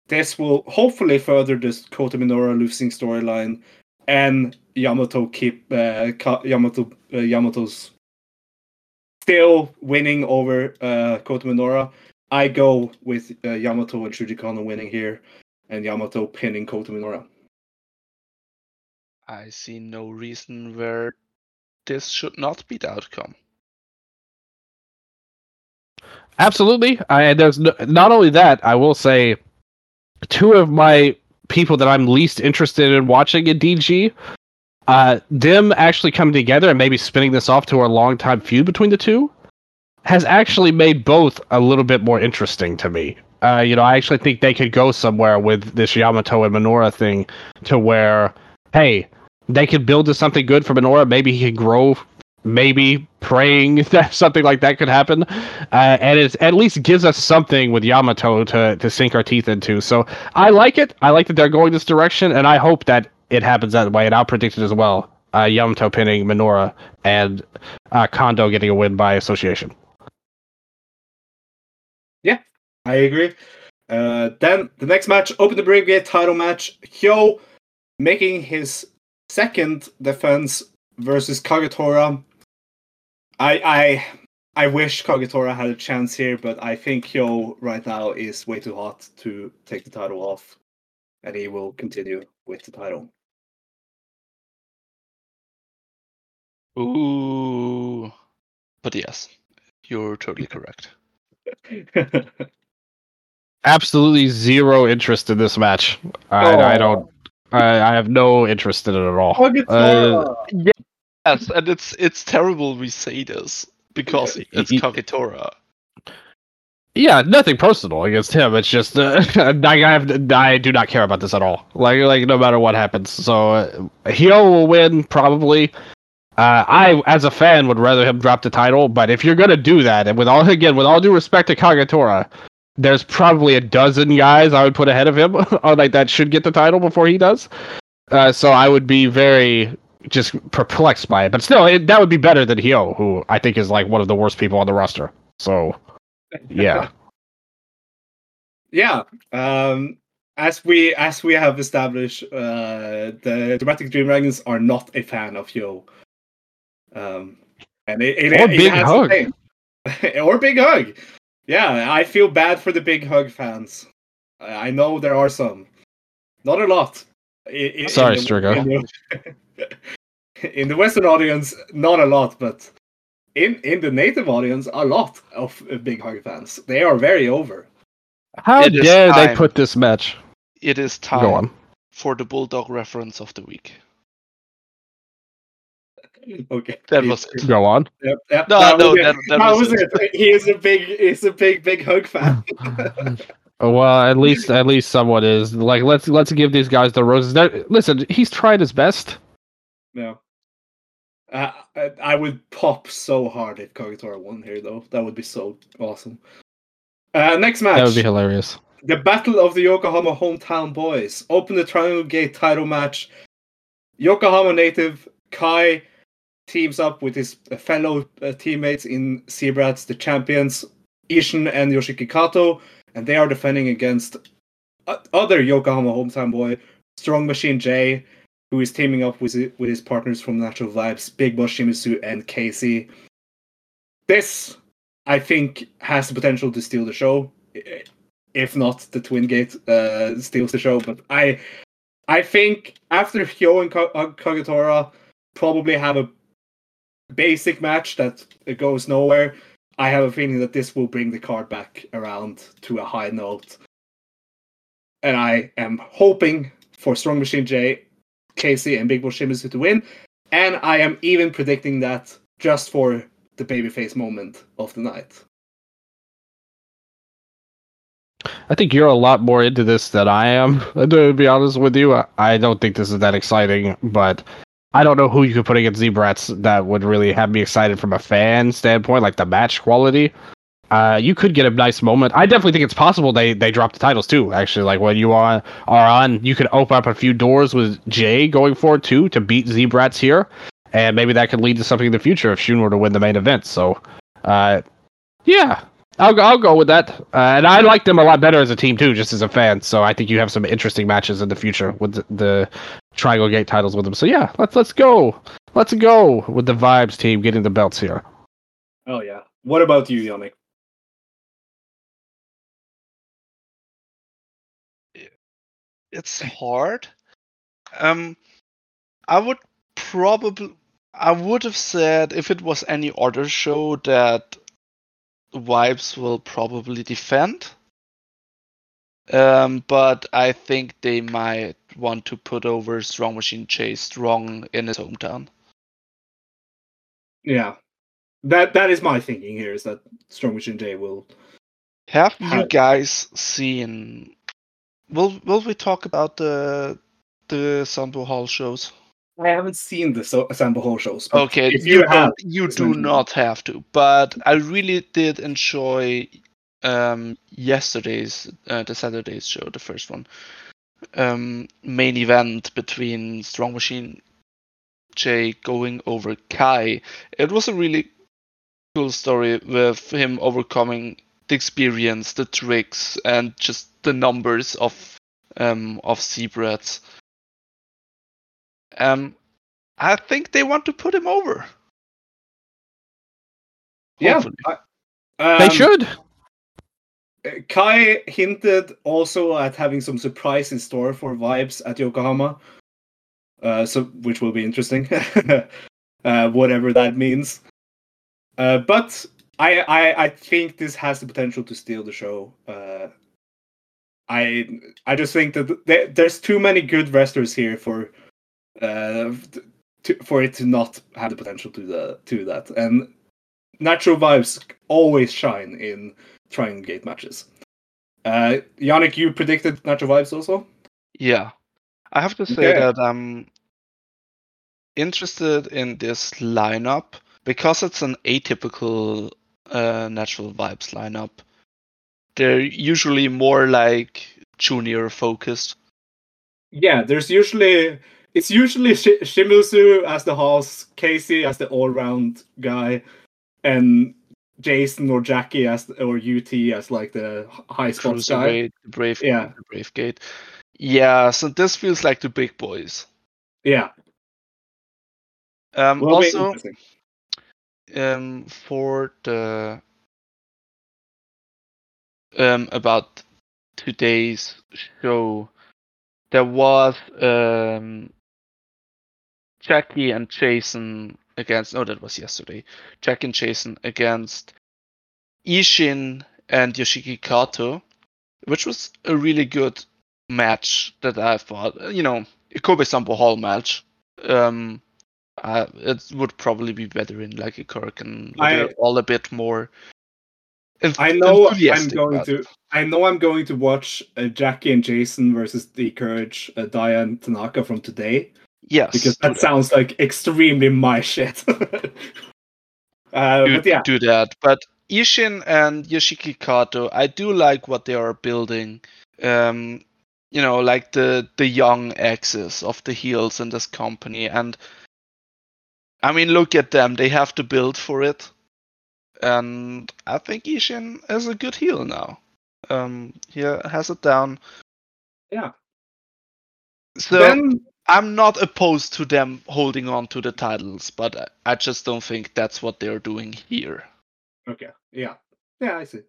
This will hopefully further this Kota Minoura losing storyline, and Yamato keep uh, Yamato uh, Yamato's still winning over uh, Kota Minoura. I go with uh, Yamato and Shuji Kondo winning here, and Yamato pinning Kota Minoura. I see no reason where this should not be the outcome. Absolutely. I, there's no, not only that, I will say two of my people that I'm least interested in watching in D G, uh, them actually coming together and maybe spinning this off to a long-time feud between the two has actually made both a little bit more interesting to me. Uh, you know, I actually think they could go somewhere with this Yamato and Minoura thing to where, hey, they could build to something good for Minoura. Maybe he could grow. Maybe praying that something like that could happen. Uh, and it at least gives us something with Yamato to, to sink our teeth into. So I like it. I like that they're going this direction. And I hope that it happens that way. And I'll predict it as well. Uh, Yamato pinning Minoura and uh, Kondo getting a win by association. Yeah, I agree. Uh, then the next match, Open the Brave Gate title match. Hyo making his second defense versus Kagetora. I I I wish Kagetora had a chance here, but I think Hyo right now is way too hot to take the title off, and he will continue with the title. Ooh, but yes, you're totally correct. Absolutely zero interest in this match. I, oh. I don't. I, I have no interest in it at all. Uh, yes, and it's it's terrible we say this because it's Kagetora. Yeah, nothing personal against him. It's just uh, I have I do not care about this at all. Like like no matter what happens. So uh, Hyo will win probably. Uh, I as a fan would rather him drop the title, but if you're gonna do that, and with all again with all due respect to Kagetora, there's probably a dozen guys I would put ahead of him on like that should get the title before he does. Uh, so I would be very just perplexed by it. But still, it, that would be better than Hyo, who I think is like one of the worst people on the roster. So, yeah, yeah. Um, as we as we have established, uh, the Dramatic Dream Dragons are not a fan of Hyo, um, and it, it, or it, big it has hug. Or Big Hug. Yeah, I feel bad for the Big Hug fans. I know there are some. Not a lot. In, in, Sorry, Strigo. In, in, in the Western audience, not a lot, but in, in the native audience, a lot of Big Hug fans. They are very over. How dare they put this match? It is time for the Bulldog reference of the week. Okay. That must go on. Yep, yep. No, that no, was that, that was it. it. He is a big, he's a big, big Hug fan. Well, at least, at least someone is. Like, let's let's give these guys the roses. They're, listen, he's tried his best. No, uh, I, I would pop so hard if Kagetora won here, though. That would be so awesome. Uh, next match. That would be hilarious. The Battle of the Yokohama Hometown Boys. Open the Triangle Gate title match. Yokohama native Kai teams up with his fellow uh, teammates in Seabrats, the champions, Ishin and Yoshiki Kato, and they are defending against other Yokohama hometown boy, Strong Machine J, who is teaming up with with his partners from Natural Vibes, Big Boss Shimizu and Casey. This, I think, has the potential to steal the show. If not, the Twin Gate uh, steals the show. But I I think after Hyo and Kagetora probably have a basic match that goes nowhere, I have a feeling that this will bring the card back around to a high note. And I am hoping for Strong Machine J, Casey, and Big Boss Shimizu to win. And I am even predicting that just for the babyface moment of the night. I think you're a lot more into this than I am, to be honest with you. I don't think this is that exciting, but I don't know who you could put against Z-Brats that would really have me excited from a fan standpoint, like the match quality. Uh, you could get a nice moment. I definitely think it's possible they, they drop the titles too, actually. Like when you are, are on, you can open up a few doors with Jay going forward too to beat Z-Brats here, and maybe that could lead to something in the future if Shun were to win the main event. So, uh, yeah. I'll, I'll go with that. Uh, and I like them a lot better as a team, too, just as a fan. So I think you have some interesting matches in the future with the, the Triangle Gate titles with them. So, yeah, let's let's go. Let's go with the Vibes team getting the belts here. Oh, yeah. What about you, Yannick? It's hard. Um, I would probably... I would have said, if it was any other show, that Vibes will probably defend, um, but I think they might want to put over Strong Machine J Strong in his hometown. Yeah, that that is my thinking here, is that Strong Machine J will. Have you guys seen? Will Will we talk about the the Sambo Hall shows? I haven't seen the so- Sambo Hall shows. Okay, if you, you have, you do not have to. But I really did enjoy um, yesterday's, uh, the Saturday's show, the first one. Um, main event between Strong Machine J going over Kai. It was a really cool story with him overcoming the experience, the tricks, and just the numbers of um, of Z-Brats. Um, I think they want to put him over. Yeah, I, um, they should. Kai hinted also at having some surprise in store for Vibes at Yokohama, uh, so which will be interesting, uh, whatever that means. Uh, but I, I, I think this has the potential to steal the show. Uh, I, I just think that there, there's too many good wrestlers here for. Uh, to, for it to not have the potential to the to that, and Natural Vibes always shine in Triangle Gate matches. Uh, Yannick, you predicted Natural Vibes also? Yeah, I have to say okay. that I'm interested in this lineup because it's an atypical uh, Natural Vibes lineup. They're usually more like junior focused. Yeah, there's usually. It's usually Sh- Shimizu as the house, Casey as the all-round guy, and Jason or Jackie as the, or U T as like the high spots guy. Brave, yeah, Brave Gate. Yeah, so this feels like the big boys. Yeah. Um, well, also, um, for the um about today's show, there was um. Jackie and Jason against... No, that was yesterday. Jackie and Jason against Ishin and Yoshiki Kato, which was a really good match that I thought... You know, it could be a Sambo Hall match. Um, I, it would probably be better in like a Kurikan. They're all a bit more... Inf- I know I'm going to... It. I know I'm going to watch uh, Jackie and Jason versus Decourage, uh, Diane Tanaka from today. Yes, because that sounds that. like extremely my shit. uh, do, but yeah. do that. But Ishin and Yoshiki Kato, I do like what they are building. Um, you know, like the the young axis of the heels in this company, and I mean, look at them; they have to build for it. And I think Ishin is a good heel now. Um, he has it down. Yeah. So then... I'm not opposed to them holding on to the titles, but I just don't think that's what they're doing here. Okay. Yeah. Yeah, I see.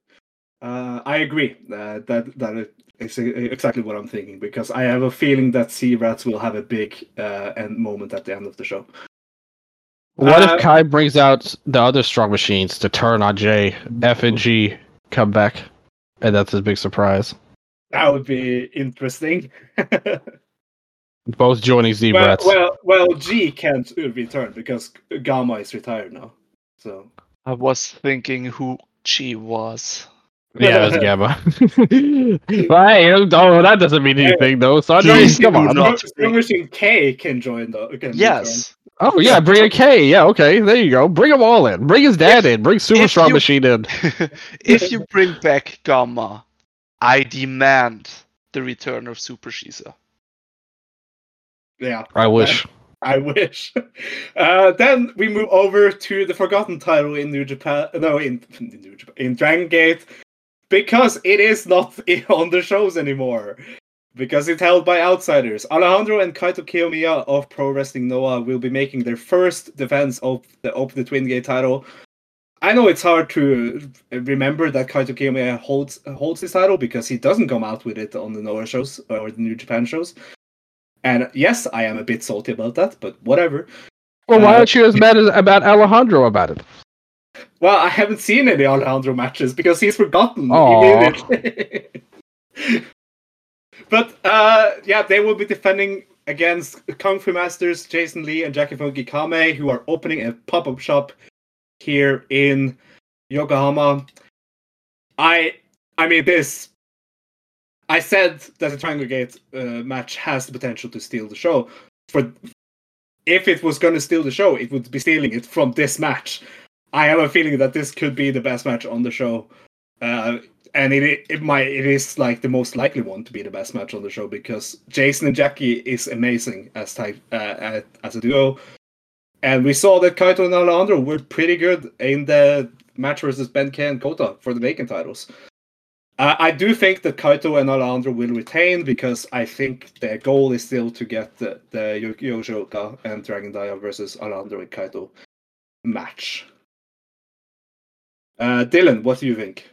Uh, I agree. Uh, that that is exactly what I'm thinking, because I have a feeling that Sea Rats will have a big uh, end moment at the end of the show. What uh, if Kai brings out the other Strong Machines to turn on Jay? F and G come back, and that's his big surprise. That would be interesting. Both joining Z Rats. Well, well, well, G can't return because Gamma is retired now. So I was thinking who G was. Yeah, it was Gamma. But hey, oh, that doesn't mean anything, though. So I don't, come on. Not Strong Machine K can join, though. Can yes. Return. Oh, yeah, bring a K. Yeah, okay, there you go. Bring them all in. Bring his dad if, in. Bring Super Strong you, Machine in. If you bring back Gamma, I demand the return of Super Shisa. Yeah. I wish. I, I wish. Uh, then we move over to the Forgotten title in New Japan. No, in, in, New Japan, in Dragon Gate. Because it is not on the shows anymore. Because it's held by outsiders. Alejandro and Kaito Kiyomiya of Pro Wrestling Noah will be making their first defense of the Open the Twin Gate title. I know it's hard to remember that Kaito Kiyomiya holds holds his title because he doesn't come out with it on the Noah shows or the New Japan shows. And yes, I am a bit salty about that, but whatever. Well, why uh, aren't you as mad as, about Alejandro about it? Well, I haven't seen any Alejandro matches because he's forgotten. He But, uh, yeah, they will be defending against Kung Fu Masters, Jason Lee, and Jackie Funky Kame, who are opening a pop-up shop here in Yokohama. I, I mean, this... I said that the Triangle Gate uh, match has the potential to steal the show. For if it was going to steal the show, it would be stealing it from this match. I have a feeling that this could be the best match on the show. Uh, and it it might it is like the most likely one to be the best match on the show because Jason and Jackie is amazing as type, uh, as a duo. And we saw that Kaito and Alejandro were pretty good in the match versus Benkei and Kota for the vacant titles. Uh, I do think that Kaito and Alejandro will retain because I think their goal is still to get the, the Yoshioka and Dragon Daya versus Alejandro and Kaito match. Uh, Dylan, what do you think?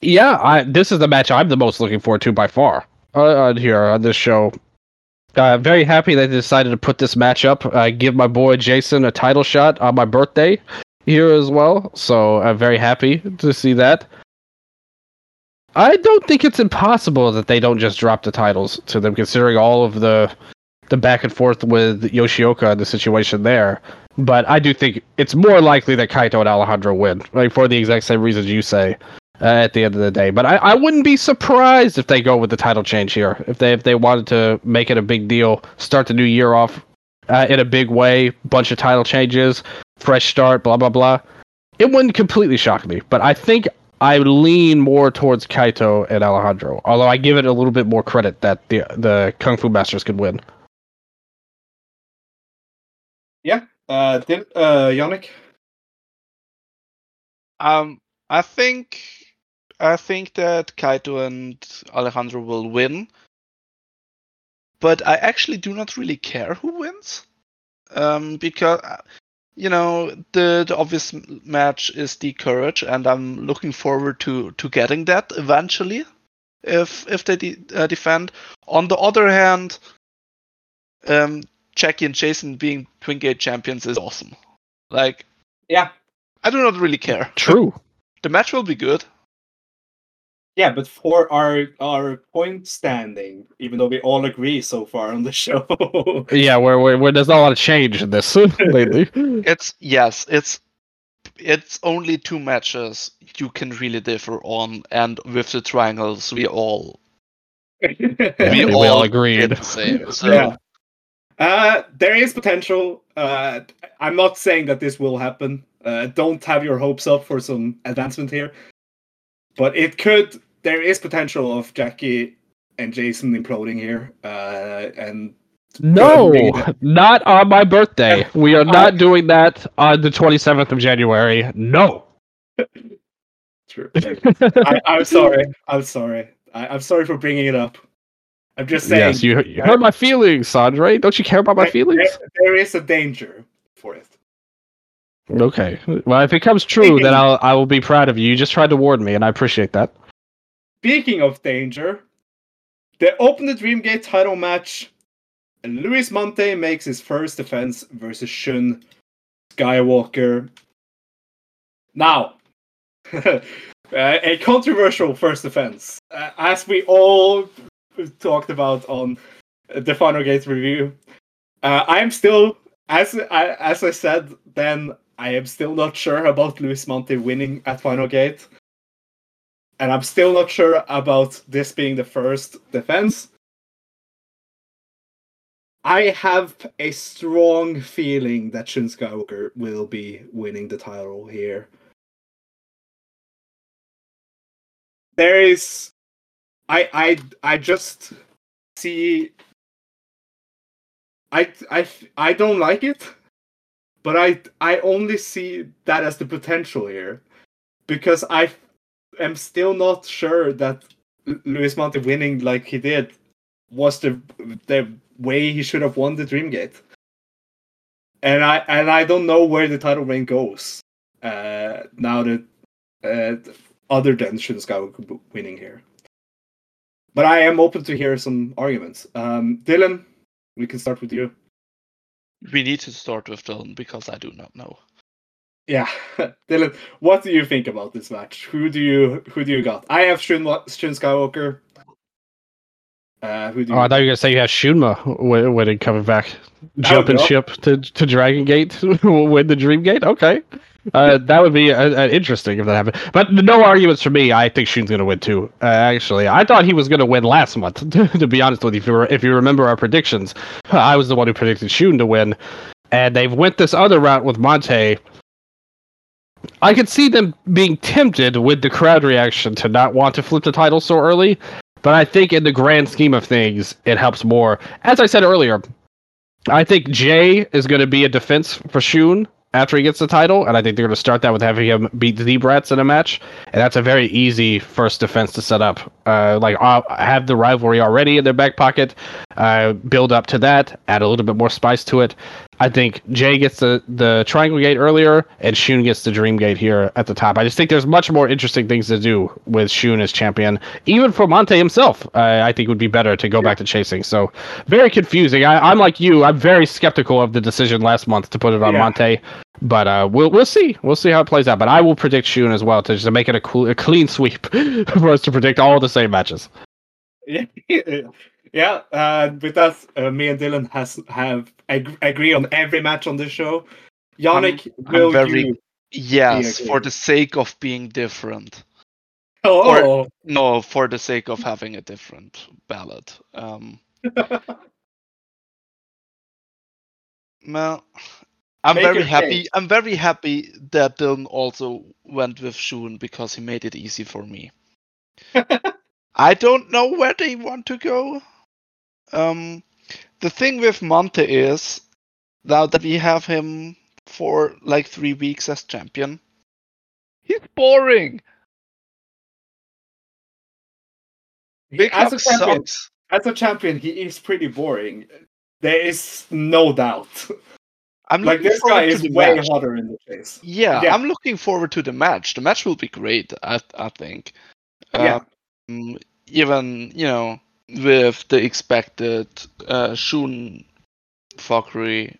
Yeah, I, this is the match I'm the most looking forward to by far uh, here on this show. I'm uh, very happy that they decided to put this match up. I give my boy Jason a title shot on my birthday here as well, so I'm very happy to see that. I don't think it's impossible that they don't just drop the titles to them, considering all of the the back and forth with Yoshioka and the situation there. But I do think it's more likely that Kaito and Alejandro win, like for the exact same reasons you say uh, at the end of the day. But I, I wouldn't be surprised if they go with the title change here, if they if they wanted to make it a big deal, start the new year off uh, in a big way, bunch of title changes, fresh start, blah, blah, blah. It wouldn't completely shock me, but I think I lean more towards Kaito and Alejandro, although I give it a little bit more credit that the the Kung Fu Masters could win. Yeah, uh, did, uh, Yannick? Um, I think I think that Kaito and Alejandro will win, but I actually do not really care who wins, um, because... You know, the, the obvious match is Decourage, and I'm looking forward to, to getting that eventually, if if they de- uh, defend. On the other hand, um, Jackie and Jason being Twin Gate champions is awesome. Like, yeah, I do not really care. True. The match will be good. Yeah, but for our our point standing, even though we all agree so far on the show. Yeah, where where there's not a lot of change in this lately. It's yes, it's it's only two matches you can really differ on, and with the triangles, we all we, we all, all agreed. The same, so. Yeah. Uh, there is potential. Uh, I'm not saying that this will happen. Uh, don't have your hopes up for some advancement here, but it could. There is potential of Jackie and Jason imploding here, uh, and No, not on my birthday. We are not doing that on the twenty-seventh of January. No. True. I, I'm sorry. I'm sorry. I, I'm sorry for bringing it up. I'm just saying. Yes, you, you hurt my feelings, Sondre. Don't you care about my I, feelings? There, there is a danger for it. Okay. Well, if it comes true, then I'll I will be proud of you. You just tried to warn me, and I appreciate that. Speaking of danger, they opened the Dream Gate title match, and Luis Monte makes his first defense versus Shun Skywalker. Now, a controversial first defense, uh, as we all talked about on the Final Gate review. Uh, I'm still, as I, as I said then, I am still not sure about Luis Monte winning at Final Gate. And I'm still not sure about this being the first defense. I have a strong feeling that Shun Skywalker will be winning the title here. There is... I I I just see... I, I, I don't like it, but I, I only see that as the potential here. Because I... I'm still not sure that Luis Monte winning like he did was the the way he should have won the Dream Gate, and I and I don't know where the title reign goes uh, now that uh, other than Shun Skywalker winning here. But I am open to hear some arguments. Um, Dylan, we can start with you. We need to start with Dylan because I do not know. Yeah, Dylan, what do you think about this match? Who do you who do you got? I have Shun, Shun Skywalker. Uh, who do you oh, I thought you were gonna say you have Shunma when, when it coming back, jumping ship to to Dragon Gate, win the Dream Gate. Okay, uh, that would be uh, interesting if that happened. But no arguments for me. I think Shun's gonna win too. Uh, actually, I thought he was gonna win last month. To be honest with you, if you, re- if you remember our predictions, I was the one who predicted Shun to win, and they've went this other route with Monte. I could see them being tempted with the crowd reaction to not want to flip the title so early, but I think in the grand scheme of things, it helps more. As I said earlier, I think Jay is going to be a defense for Shun after he gets the title, and I think they're going to start that with having him beat the Brats in a match, and that's a very easy first defense to set up. Uh, like, I'll have the rivalry already in their back pocket, uh, build up to that, add a little bit more spice to it. I think Jay gets the, the Triangle Gate earlier, and Shun gets the Dream Gate here at the top. I just think there's much more interesting things to do with Shun as champion. Even for Monte himself, uh, I think it would be better to go yeah. back to chasing. So, very confusing. I, I'm like you. I'm very skeptical of the decision last month to put it on yeah. Monte. But uh, we'll we'll see. We'll see how it plays out. But I will predict Shun as well to just make it a, cool, a clean sweep for us to predict all the same matches. Yeah. Yeah, uh, with that, uh, me and Dylan has have ag- agree on every match on this show. Yannick, I'm, will I'm very, you? Yes, for the sake of being different. Oh, or, no, for the sake of having a different ballot. Um, well, I'm Make very happy. Case. I'm very happy that Dylan also went with Shun because he made it easy for me. I don't know where they want to go. Um, the thing with Monte is, now that we have him for like three weeks as champion, he's boring. Big as, a champion, as a champion, he is pretty boring. There is no doubt. I'm like this guy is way match. hotter in the face. Yeah, yeah, I'm looking forward to the match. The match will be great, I, I think. Uh, yeah. Even, you know, with the expected uh, Shun fuckery,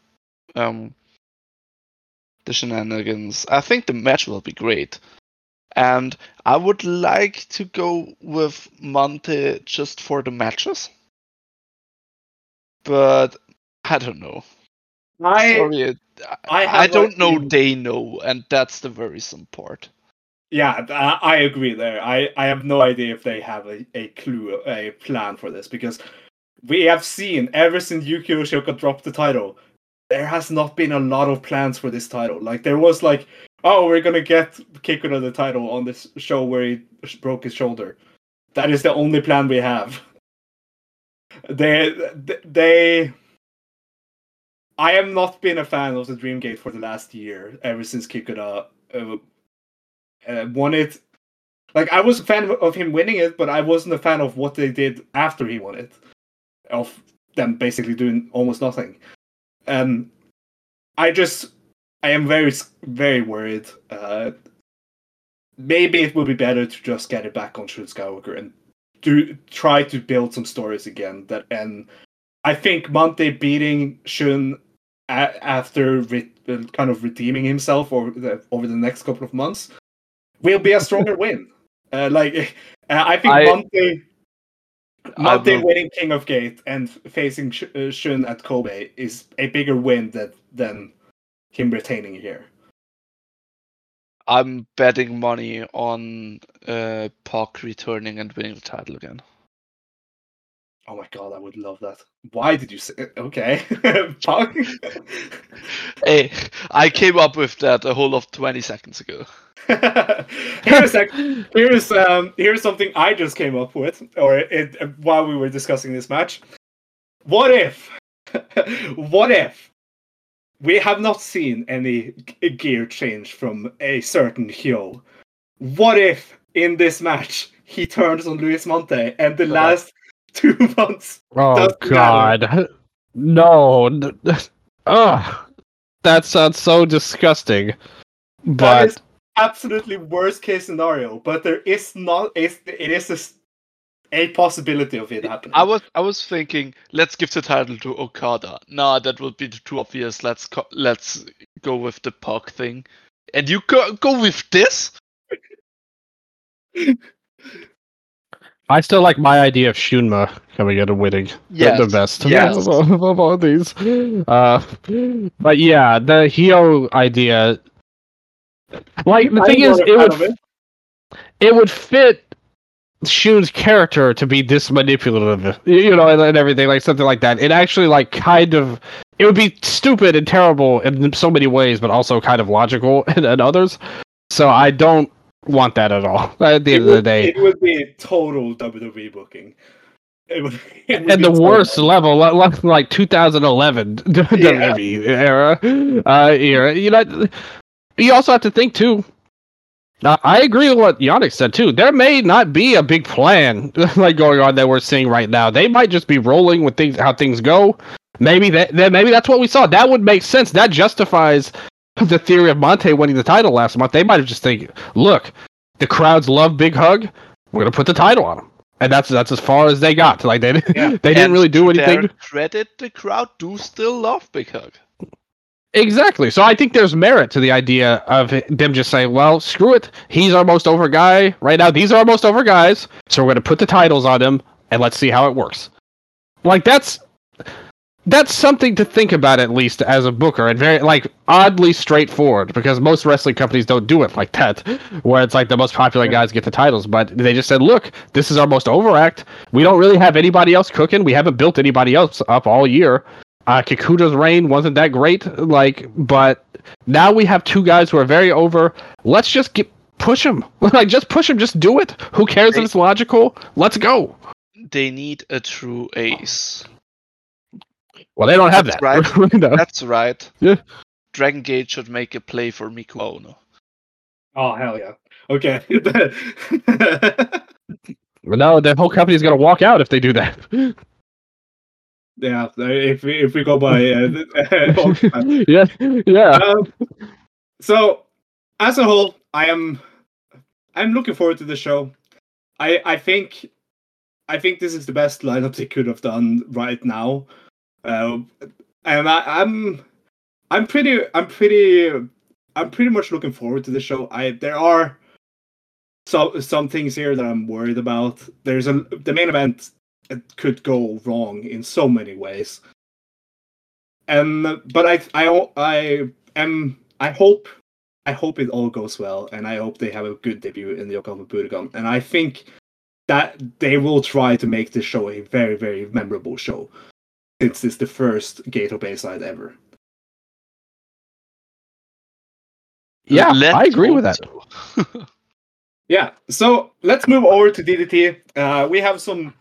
um, the shenanigans, I think the match will be great. And I would like to go with Monte just for the matches. But I don't know. I, Sorry, I, I, I don't a, know they know, and that's the worrisome part. Yeah, I agree there. I, I have no idea if they have a, a clue, a plan for this, because we have seen, ever since Yukio Shioka dropped the title, there has not been a lot of plans for this title. Like, there was like, oh, we're going to get Kikuta the title on this show where he broke his shoulder. That is the only plan we have. They, they, I have not been a fan of the Dream Gate for the last year, ever since Kikuta uh, uh, won it. Like, I was a fan of him winning it, but I wasn't a fan of what they did after he won it. Of them basically doing almost nothing. Um, I just... I am very, very worried. Uh, maybe it would be better to just get it back on Shun Skywalker and do try to build some stories again. That And I think Monte beating Shun a- after re- kind of redeeming himself over the, over the next couple of months will be a stronger win. Uh, like uh, I think I, Monte, Monte I winning King of Gate and facing Sh- uh, Shun at Kobe is a bigger win that, than... him retaining here. I'm betting money on uh, Pac returning and winning the title again. Oh my god, I would love that. Why did you say... Okay. Pac? Hey, I came up with that a whole of twenty seconds ago. here's, a, here's, um, here's something I just came up with, or it, while we were discussing this match. What if... what if... we have not seen any g- gear change from a certain Hyo. What if, in this match, he turns on Luis Monte and the last two months... Oh, God. Matter? No. Ugh. That sounds so disgusting. But... that is absolutely worst-case scenario, but there is not... It is a, a possibility of it happening. I was I was thinking, let's give the title to Okada. Nah, that would be too obvious. Let's co- let's go with the Pac thing. And you go, go with this? I still like my idea of Shunma coming out and winning. Yes. The best yes. of, all, of all these. Uh, but yeah, the Hyo idea... Like, the I thing is, it would, it. it would fit... Shun's character to be this manipulative, you know, and, and everything, like something like that. It actually, like, kind of, it would be stupid and terrible in so many ways, but also kind of logical in, in others. So I don't want that at all. At the it end would, of the day, it would be total W W E booking. It would, it would and the worst bad. level, like two thousand eleven yeah. W W E era, uh, era. You know, you also have to think too. Now, I agree with what Yannick said, too. There may not be a big plan like going on that we're seeing right now. They might just be rolling with things, how things go. Maybe that, that maybe that's what we saw. That would make sense. That justifies the theory of Monte winning the title last month. They might have just think, look, the crowds love Big Hug. We're going to put the title on him. And that's that's as far as they got. Like They, yeah. they didn't really do anything. To credit, the crowd do still love Big Hug. Exactly. So I think there's merit to the idea of them just saying, well, screw it. He's our most over guy right now. These are our most over guys. So we're going to put the titles on him and let's see how it works. Like, that's that's something to think about, at least as a booker, and very, like, oddly straightforward, because most wrestling companies don't do it like that, where it's like the most popular guys get the titles. But they just said, look, this is our most overact. We don't really have anybody else cooking. We haven't built anybody else up all year. Uh, Kikuta's reign wasn't that great, like, but now we have two guys who are very over. Let's just get push them, like, just push them, just do it. Who cares they, if it's logical? Let's go. They need a true ace. Well, they don't have That's that. Right. No. That's right. Yeah. Dragon Gate should make a play for Miku Ono. Oh hell yeah! Okay. No, the whole company's gonna walk out if they do that. Yeah, if we, if we go by... Uh, yeah, yeah. Um, so, as a whole, I am I'm looking forward to the show. I I think I think this is the best lineup they could have done right now, uh, and I, I'm I'm pretty I'm pretty I'm pretty much looking forward to the show. I there are some some things here that I'm worried about. There's a the main event. It could go wrong in so many ways, and but I I I am I hope I hope it all goes well, and I hope they have a good debut in the Yokohama Budokan, and I think that they will try to make this show a very very memorable show, since it's the first Gate of Bayside ever. Yeah, Let's I agree with that. So. Yeah, so let's move over to D D T. Uh, we have some.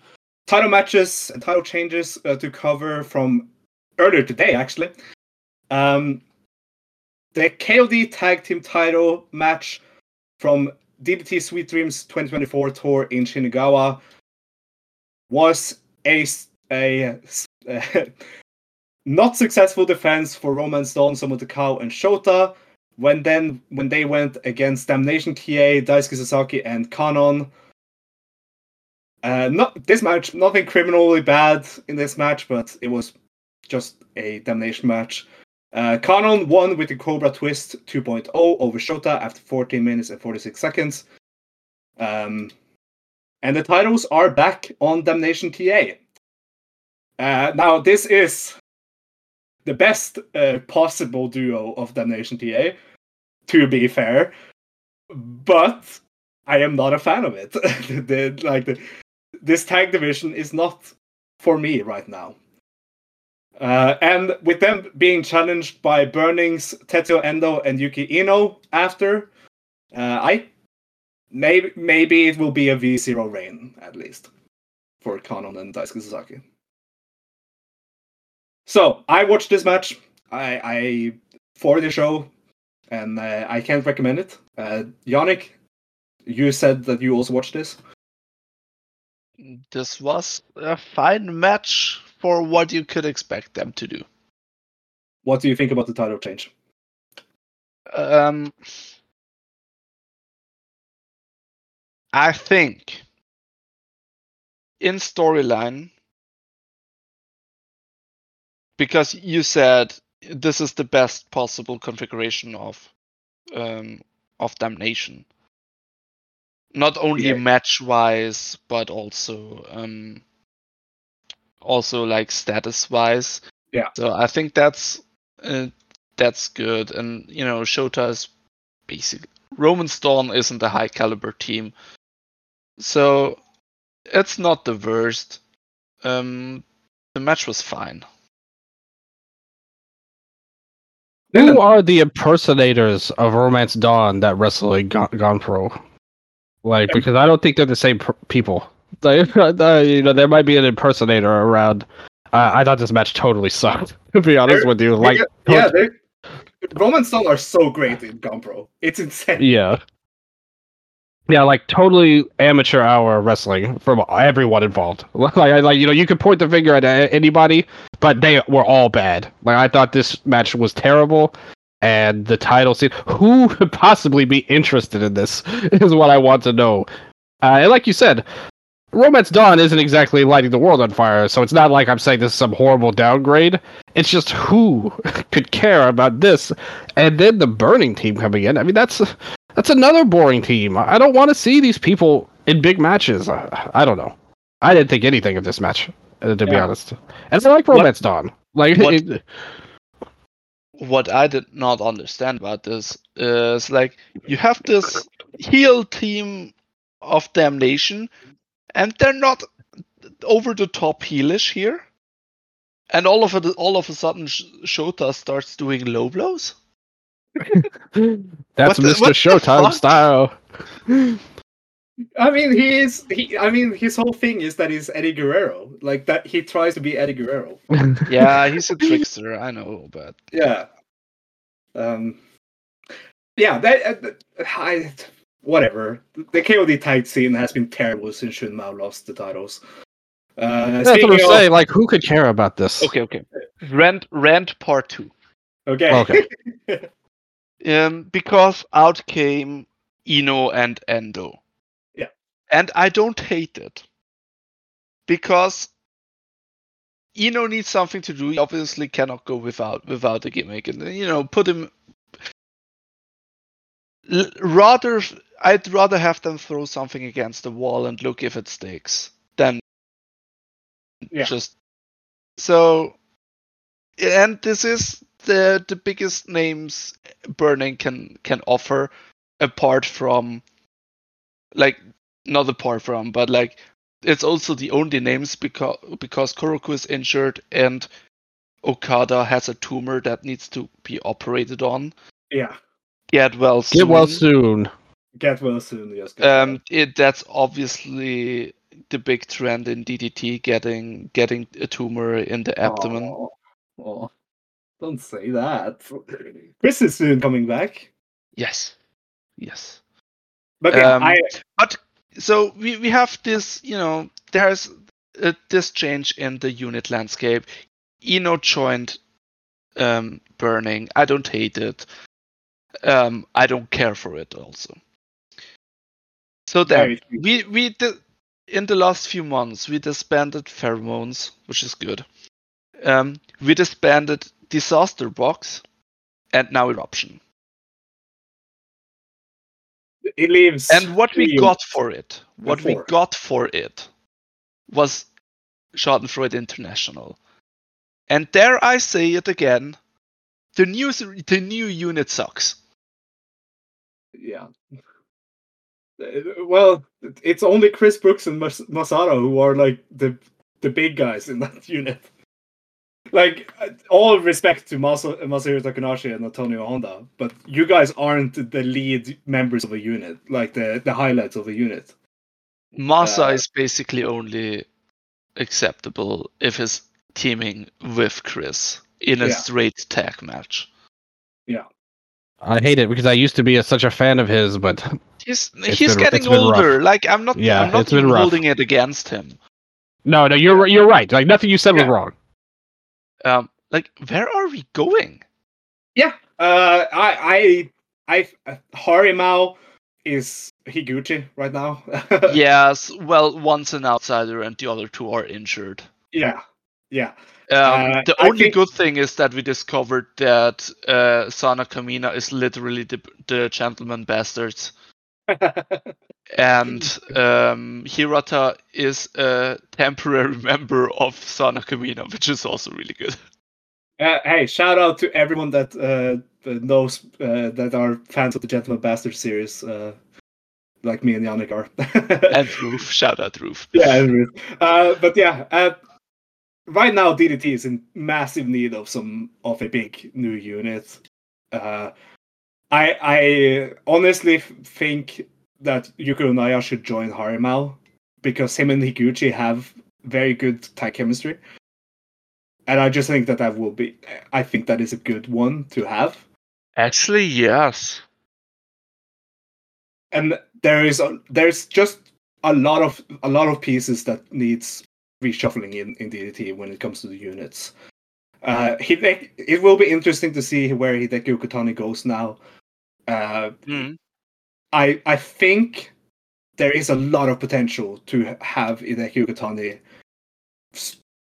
Title matches and title changes uh, to cover from earlier today, actually. Um, the K O D Tag Team title match from D D T Sweet Dreams twenty twenty-four tour in Shinagawa was a, a, a not successful defense for Romance Dawn, Samoa Takao, and Shota when then when they went against Damnation K A, Daisuke Sasaki, and Kanon. Uh, not this match, nothing criminally bad in this match, but it was just a damnation match. Uh, Kanon won with the Cobra Twist two point oh over Shota after fourteen minutes and forty-six seconds. Um, and the titles are back on Damnation T A. Uh, now, this is the best uh, possible duo of Damnation T A, to be fair. But I am not a fan of it. the, like the, This tag division is not for me right now. Uh, and with them being challenged by Burnings, Tetsuya Endo, and Yuki Ino after, uh, I maybe maybe it will be a V zero reign, at least, for Kanon and Daisuke Sasaki. So, I watched this match I, I for the show, and uh, I can't recommend it. Uh, Yannick, you said that you also watched this. This was a fine match for what you could expect them to do. What do you think about the title change? Um, I think in storyline, because you said this is the best possible configuration of um, of Damnation. Not only yeah. match-wise, but also um, also like status-wise. Yeah. So I think that's uh, that's good, and you know, Shota is basically Roman Storm isn't a high caliber team, so it's not the worst. Um, the match was fine. Who and, are the impersonators of Romance Dawn that wrestle at Gonpro? Like, because I don't think they're the same per- people. Like, you know, there might be an impersonator around. Uh, I thought this match totally sucked, to be honest they're, with you. Like, yeah, yeah Roman Stone are so great in Gunpro. It's insane. Yeah. Yeah, like, totally amateur hour wrestling from everyone involved. Like, I, like, you know, you could point the finger at anybody, but they were all bad. Like, I thought this match was terrible. And the title scene. Who could possibly be interested in this? Is what I want to know. Uh, and like you said, Romance Dawn isn't exactly lighting the world on fire, so it's not like I'm saying this is some horrible downgrade. It's just who could care about this? And then the Burning team coming in. I mean, that's that's another boring team. I don't want to see these people in big matches. I, I don't know. I didn't think anything of this match, to be yeah. honest. And I like Romance what? Dawn. Like. It, What I did not understand about this is, like, you have this heel team of Damnation, and they're not over the top heelish here. And all of a, all of a sudden, Shota starts doing low blows. That's the, Mister Showtime style. I mean, he is. He, I mean, his whole thing is that he's Eddie Guerrero. Like that, he tries to be Eddie Guerrero. Yeah, he's a trickster. I know, but yeah, um, yeah. That uh, I, whatever. The K O D tag scene has been terrible since Shun Mao lost the titles. Uh, That's what I'm of... saying. Like, who could care about this? Okay, okay. Rant, rant part two. Okay. Okay. um, because out came Ino and Endo. And I don't hate it, because Ino needs something to do. He obviously cannot go without without a gimmick, and you know, put him. L- rather, I'd rather have them throw something against the wall and look if it sticks than yeah. just so. And this is the the biggest names Burning can can offer, apart from, like. Not apart from, but like it's also the only names because because Koroku is injured and Okada has a tumor that needs to be operated on. Yeah. Get well soon. Get well soon. Get well soon. Yes. Um, it that's obviously the big trend in D D T, getting getting a tumor in the abdomen. Aww. Aww. Don't say that. Chris is soon coming back. Yes. Yes. Okay, um, I... But so we, we have this, you know, there's uh, this change in the unit landscape. Ino joined um, Burning. I don't hate it. Um, I don't care for it also. So then, we, we did, in the last few months, we disbanded Pheromones, which is good. Um, we disbanded Disaster Box, and now Eruption. It leaves. And what we got for it, what before. we got for it, was Schadenfreude International. And dare I say it again, the new the new unit sucks. Yeah. Well, it's only Chris Brooks and Mas- Masato who are like the the big guys in that unit. Like, all respect to Mas- Masahiro Takahashi and Antonio Honda, but you guys aren't the lead members of a unit, like the, the highlights of a unit. Masa uh, is basically only acceptable if he's teaming with Chris in a yeah. straight tag match. Yeah. I hate it because I used to be a, such a fan of his, but... He's, he's been, getting older. Like, I'm not, yeah, I'm not holding it against him. No, no, you're, you're right. Like, nothing you said yeah. was wrong. Um, like, where are we going? Yeah, uh, I, I, I, Harimau is Higuchi right now. Yes, well, one's an outsider and the other two are injured. Yeah, yeah. Um, uh, the only think... good thing is that we discovered that uh, Sana Kamina is literally the, the Gentleman Bastards. And um, Hirata is a temporary member of Sana Kamina, which is also really good. Uh, hey, shout out to everyone that uh, knows uh, that are fans of the Gentleman Bastard series, uh, like me and Yannick are. And Roof, shout out Roof. Yeah, and Roof. Uh, but yeah, uh, right now D D T is in massive need of some of a big new unit. Uh, I I honestly think that Yukio Naya should join Harimau, because him and Higuchi have very good tag chemistry. And I just think that that will be... I think that is a good one to have. Actually, yes. And there is a, there's just a lot of a lot of pieces that needs reshuffling in, in D D T when it comes to the units. Uh, Hideki, it will be interesting to see where Hideki Okutani goes now. Uh, mm. I I think there is a lot of potential to have Hideki Okutani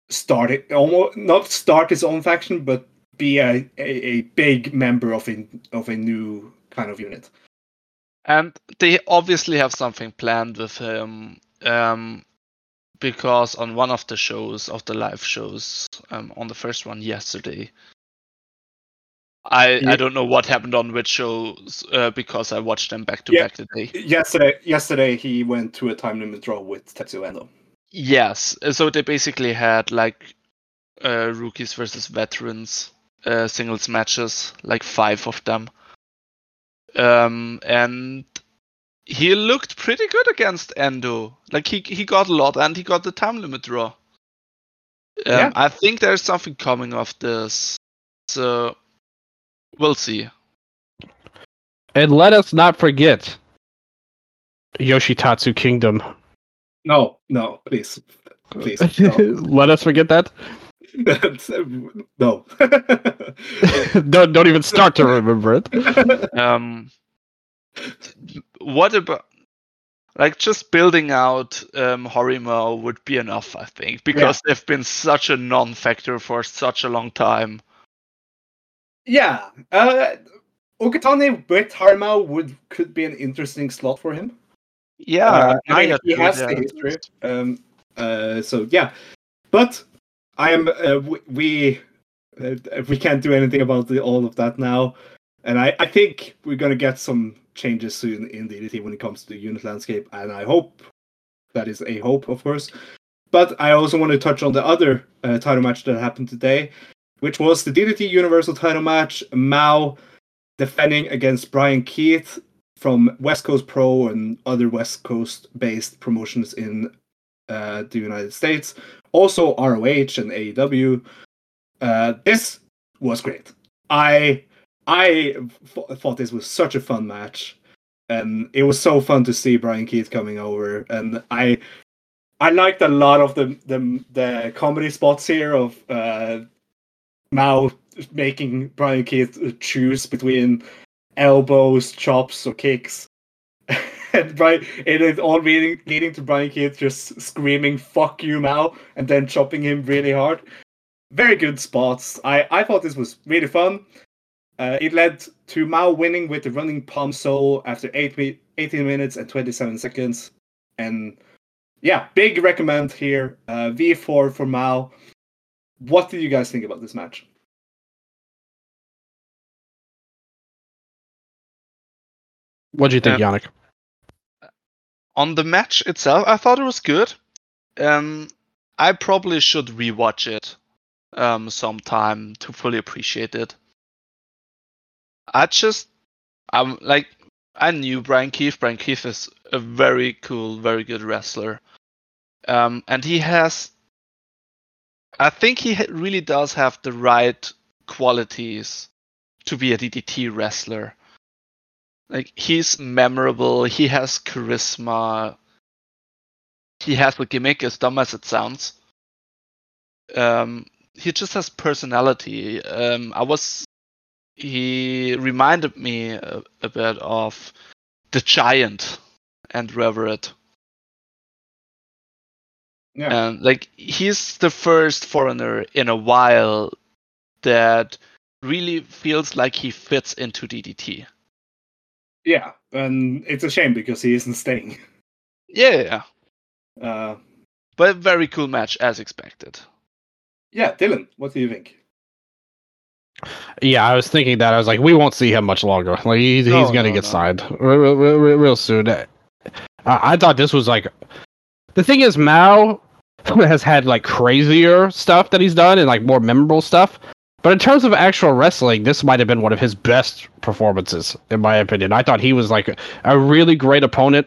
start it, almost not start his own faction, but be a, a, a big member of a, of a new kind of unit. And they obviously have something planned with him, um, because on one of the shows, of the live shows, um, on the first one yesterday, I, yeah. I don't know what happened on which shows, uh, because I watched them back to yeah. back today. Yesterday, yesterday he went to a time limit draw with Tetsuo Endo. Yes, so they basically had like uh, rookies versus veterans uh, singles matches, like five of them, um, and he looked pretty good against Endo. Like he he got a lot, and he got the time limit draw. Um, yeah. I think there's something coming of this, so. We'll see. And let us not forget Yoshitatsu Kingdom. No, no, please. Please. No. Let us forget that. No. don't, don't even start to remember it. Um, what about... Like, just building out um, Horimo would be enough, I think, because yeah. they've been such a non-factor for such a long time. Yeah, uh, Okutani with Harimau would could be an interesting slot for him. Yeah, uh, I mean, he has the history. Um, uh, so yeah, but I am uh, we uh, we can't do anything about the, all of that now, and I, I think we're gonna get some changes soon in D D T when it comes to the unit landscape, and I hope that is a hope, of course. But I also want to touch on the other uh, title match that happened today, which was the D D T Universal title match, Mao defending against Brian Keith from West Coast Pro and other West Coast-based promotions in uh, the United States. Also R O H and A E W. Uh, this was great. I I f- thought this was such a fun match, and it was so fun to see Brian Keith coming over. And I I liked a lot of the the, the comedy spots here of uh, Mao making Brian Keith choose between elbows, chops, or kicks. And Brian, it is all leading, leading to Brian Keith just screaming "fuck you, Mao" and then chopping him really hard. Very good spots. I, I thought this was really fun. Uh, it led to Mao winning with the running palm sole after eight, eighteen minutes and twenty-seven seconds. And yeah, big recommend here. Uh, V four for Mao. What did you guys think about this match? What do you think, um, Yannick? On the match itself, I thought it was good. Um, I probably should rewatch it um, sometime to fully appreciate it. I just, I'm like, I knew Brian Keith. Brian Keith is a very cool, very good wrestler. Um, and he has, I think he really does have the right qualities to be a D D T wrestler. Like, he's memorable, he has charisma, he has a gimmick, as dumb as it sounds. Um, he just has personality. Um, I was... He reminded me a, a bit of The Giant and Reverend. Yeah. And, like, he's the first foreigner in a while that really feels like he fits into D D T. Yeah, and it's a shame because he isn't staying. Yeah. Uh, but a very cool match, as expected. Yeah, Dylan, what do you think? Yeah, I was thinking that. I was like, we won't see him much longer. Like, he's, no, he's going to no, get no. signed real, real, real, real soon. I, I thought this was like... The thing is, Mao has had, like, crazier stuff that he's done and, like, more memorable stuff. But in terms of actual wrestling, this might have been one of his best performances, in my opinion. I thought he was like a really great opponent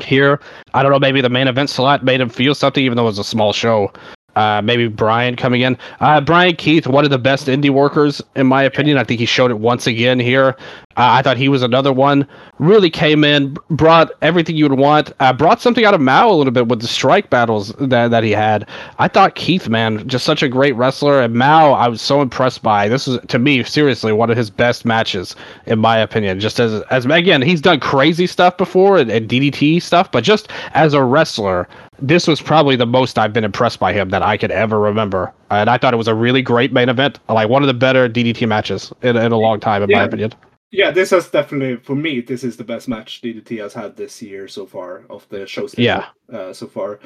here. I don't know, maybe the main event slot made him feel something, even though it was a small show. Uh, maybe Brian coming in. Uh, Brian Keith, one of the best indie workers, in my opinion. I think he showed it once again here. Uh, I thought he was another one. Really came in, brought everything you would want. Uh, brought something out of Mao a little bit with the strike battles that, that he had. I thought Keith, man, just such a great wrestler. And Mao, I was so impressed by. This is, to me, seriously, one of his best matches, in my opinion. Just as, as again, he's done crazy stuff before and, and D D T stuff, but just as a wrestler, this was probably the most I've been impressed by him that I could ever remember. And I thought it was a really great main event. Like, one of the better D D T matches in, in a long time, in yeah. my opinion. Yeah, this has definitely, for me, this is the best match D D T has had this year so far, of the shows yeah. uh, so far.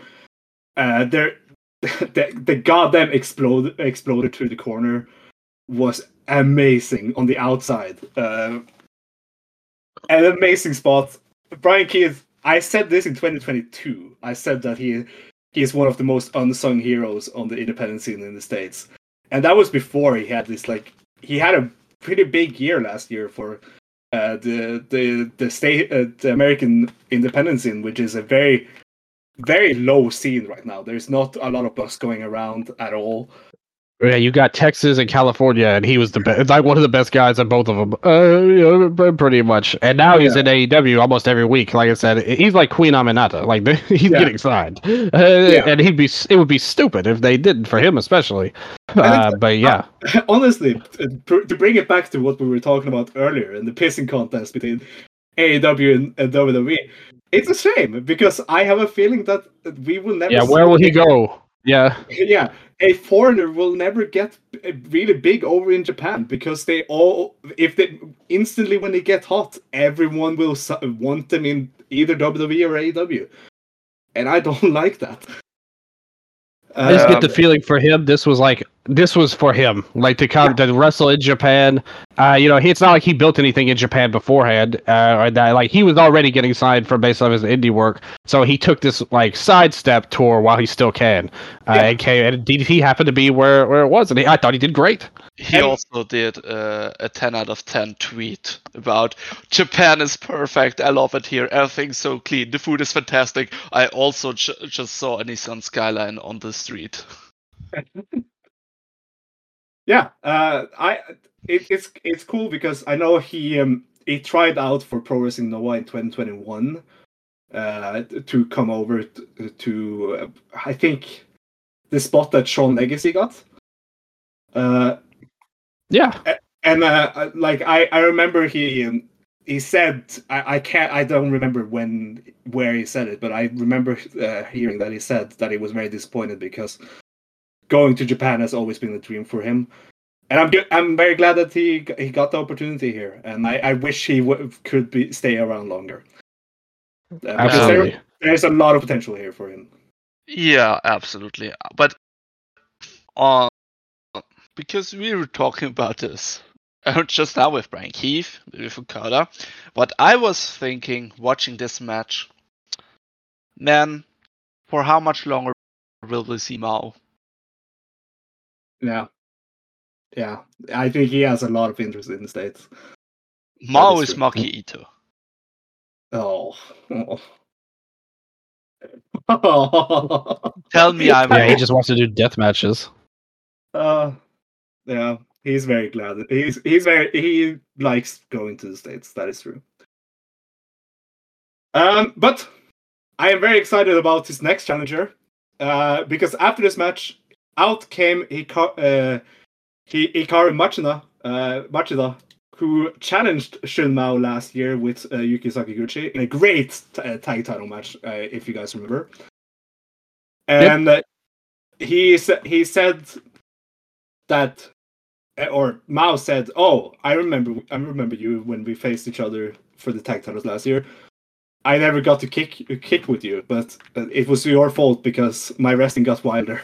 Uh, there, the, the goddamn explode, exploder through the corner was amazing on the outside. Uh, an amazing spot. Brian Keith, I said this in twenty twenty-two. I said that he he is one of the most unsung heroes on the independent scene in the States. And that was before he had this, like, he had a pretty big year last year for uh, the the the state uh, the American independent scene, which is a very, very low scene right now. There's not a lot of buzz going around at all. Yeah, you got Texas and California, and he was the be- like one of the best guys at both of them, uh, you know, pretty much. And now he's yeah. in A E W almost every week. Like I said, he's like Queen Aminata. Like he's yeah. getting signed, uh, yeah. and he'd be. It would be stupid if they didn't for him, especially. Uh, but yeah, uh, honestly, to bring it back to what we were talking about earlier and the pissing contest between A E W and, and W W E, it's a shame because I have a feeling that we will never. Yeah, where will he go? Yeah, yeah. A foreigner will never get really big over in Japan because they all, if they instantly when they get hot, everyone will want them in either W W E or A E W, and I don't like that. I just get the feeling for him. This was like this was for him, like to come yeah. to wrestle in Japan. Uh, you know, he, it's not like he built anything in Japan beforehand, uh, or that like he was already getting signed for based on his indie work. So he took this like sidestep tour while he still can. Uh, yeah. and, came, and D D T happened to be where, where it was, and he, I thought he did great. He and, also did uh, a ten out of ten tweet about Japan is perfect. I love it here. Everything's so clean. The food is fantastic. I also j- just saw a Nissan Skyline on the street. Yeah, uh, I it, it's it's cool because I know he um, he tried out for Pro Wrestling Noah in twenty twenty-one uh, to come over to, to uh, I think the spot that Sean Legacy got. Uh, yeah, and uh, like I, I remember he um, he said I, I can't I don't remember when where he said it, but I remember uh, hearing that he said that he was very disappointed because going to Japan has always been a dream for him, and I'm I'm very glad that he he got the opportunity here, and I, I wish he w- could be stay around longer. Uh, absolutely, there, there's a lot of potential here for him. Yeah, absolutely. But uh, because we were talking about this just now with Brian Keefe, with Okada, but I was thinking watching this match, man, for how much longer will we see Mao? Yeah, yeah. I think he has a lot of interest in the States. Mao is Maki Ito. Oh. oh. Tell me I'm yeah, he just wants to do death matches. Uh, yeah, he's very glad. He's he's very he likes going to the States. That is true. Um, but I am very excited about his next challenger, uh, because after this match, out came Hikaru, uh, Hikaru Machida, uh, Machida, who challenged Shun Mao last year with uh, Yukio Sakaguchi in a great t- uh, tag title match, uh, if you guys remember. And yep. uh, he sa- he said that, or Mao said, "Oh, I remember, I remember you when we faced each other for the tag titles last year. I never got to kick kick with you, but it was your fault because my wrestling got wilder.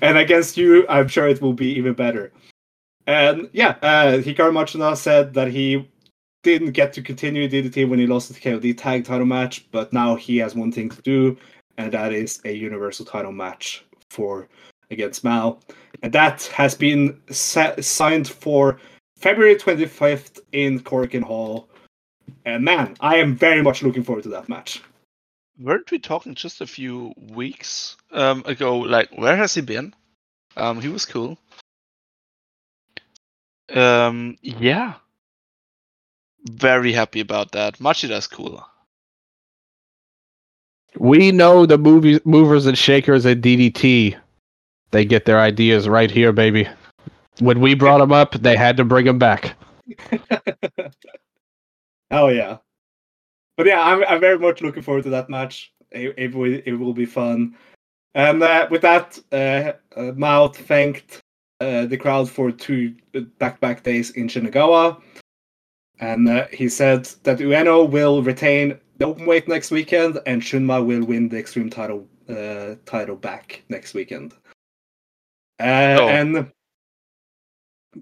And against you, I'm sure it will be even better." And yeah, uh, Hikaru Machida said that he didn't get to continue D D T when he lost the K O D tag title match, but now he has one thing to do, and that is a universal title match for against Mao. And that has been sa- signed for February twenty-fifth in Korakuen Hall. And man, I am very much looking forward to that match. Weren't we talking just a few weeks um, ago? Like, where has he been? Um, he was cool. Um, yeah. Very happy about that. Machida's cool. We know the movie, movers and shakers at D D T. They get their ideas right here, baby. When we brought them up, they had to bring them back. Oh, yeah. But yeah, I'm, I'm very much looking forward to that match. It, it, will, it will be fun. And uh, with that, uh, uh, Mao thanked uh, the crowd for two back-to-back days in Shinagawa. And uh, he said that Ueno will retain the openweight next weekend, and Shunma will win the Extreme title uh, title back next weekend. Uh, oh. And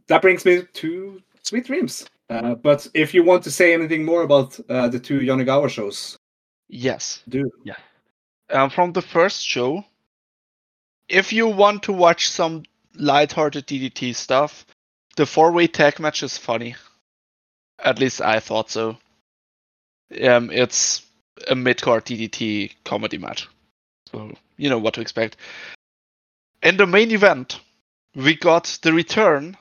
that brings me to Sweet Dreams. Uh, but if you want to say anything more about uh, the two Yonegawa shows, yes, do yeah. Um, from the first show, if you want to watch some lighthearted D D T stuff, the four-way tag match is funny. At least I thought so. Um, it's a mid-card D D T comedy match, so you know what to expect. In the main event, we got the return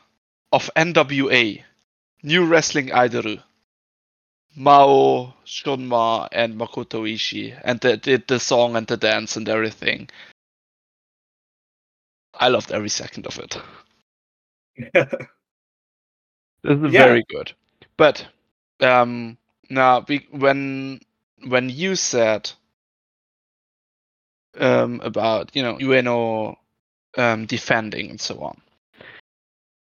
of N W A. New Wrestling Aideru, Mao, Shunma, and Makoto Ishii, and they did the song and the dance and everything. I loved every second of it. Yeah. This is yeah. very good. But um, now, we, when when you said um, about you know Ueno um, defending and so on.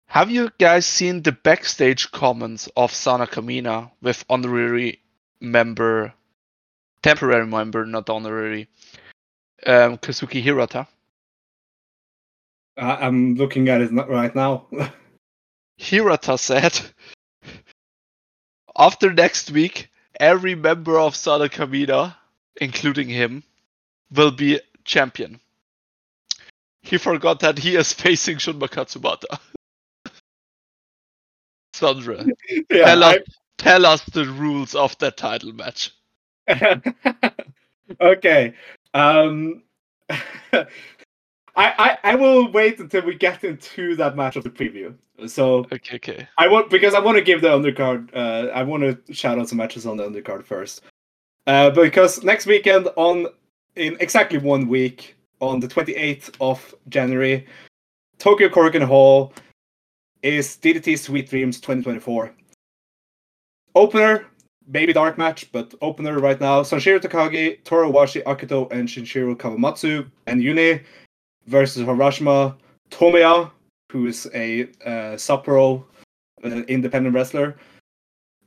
Have you guys seen the backstage comments of Sana Kamina with honorary member, temporary member, not honorary, um, Kazuki Hirata? Uh, I'm looking at it right now. Hirata said, after next week, every member of Sana Kamina, including him, will be champion. He forgot that he is facing Shunma Katsubata. Sondre, yeah, tell, us, I... tell us the rules of that title match. Okay. Um, I, I, I will wait until we get into that match of the preview. So okay, okay. I want because I want to give the undercard. Uh, I want to shout out some matches on the undercard first. Uh, because next weekend, on in exactly one week, on the twenty-eighth of January, Tokyo Korakuen Hall is D D T Sweet Dreams twenty twenty-four. Opener, baby dark match, but opener right now: Sanshiro Takagi, Toru Washi Akito, and Shinshiro Kawamatsu, and Yune versus Harashima, Tomoya, who is a uh, Sapporo uh, independent wrestler,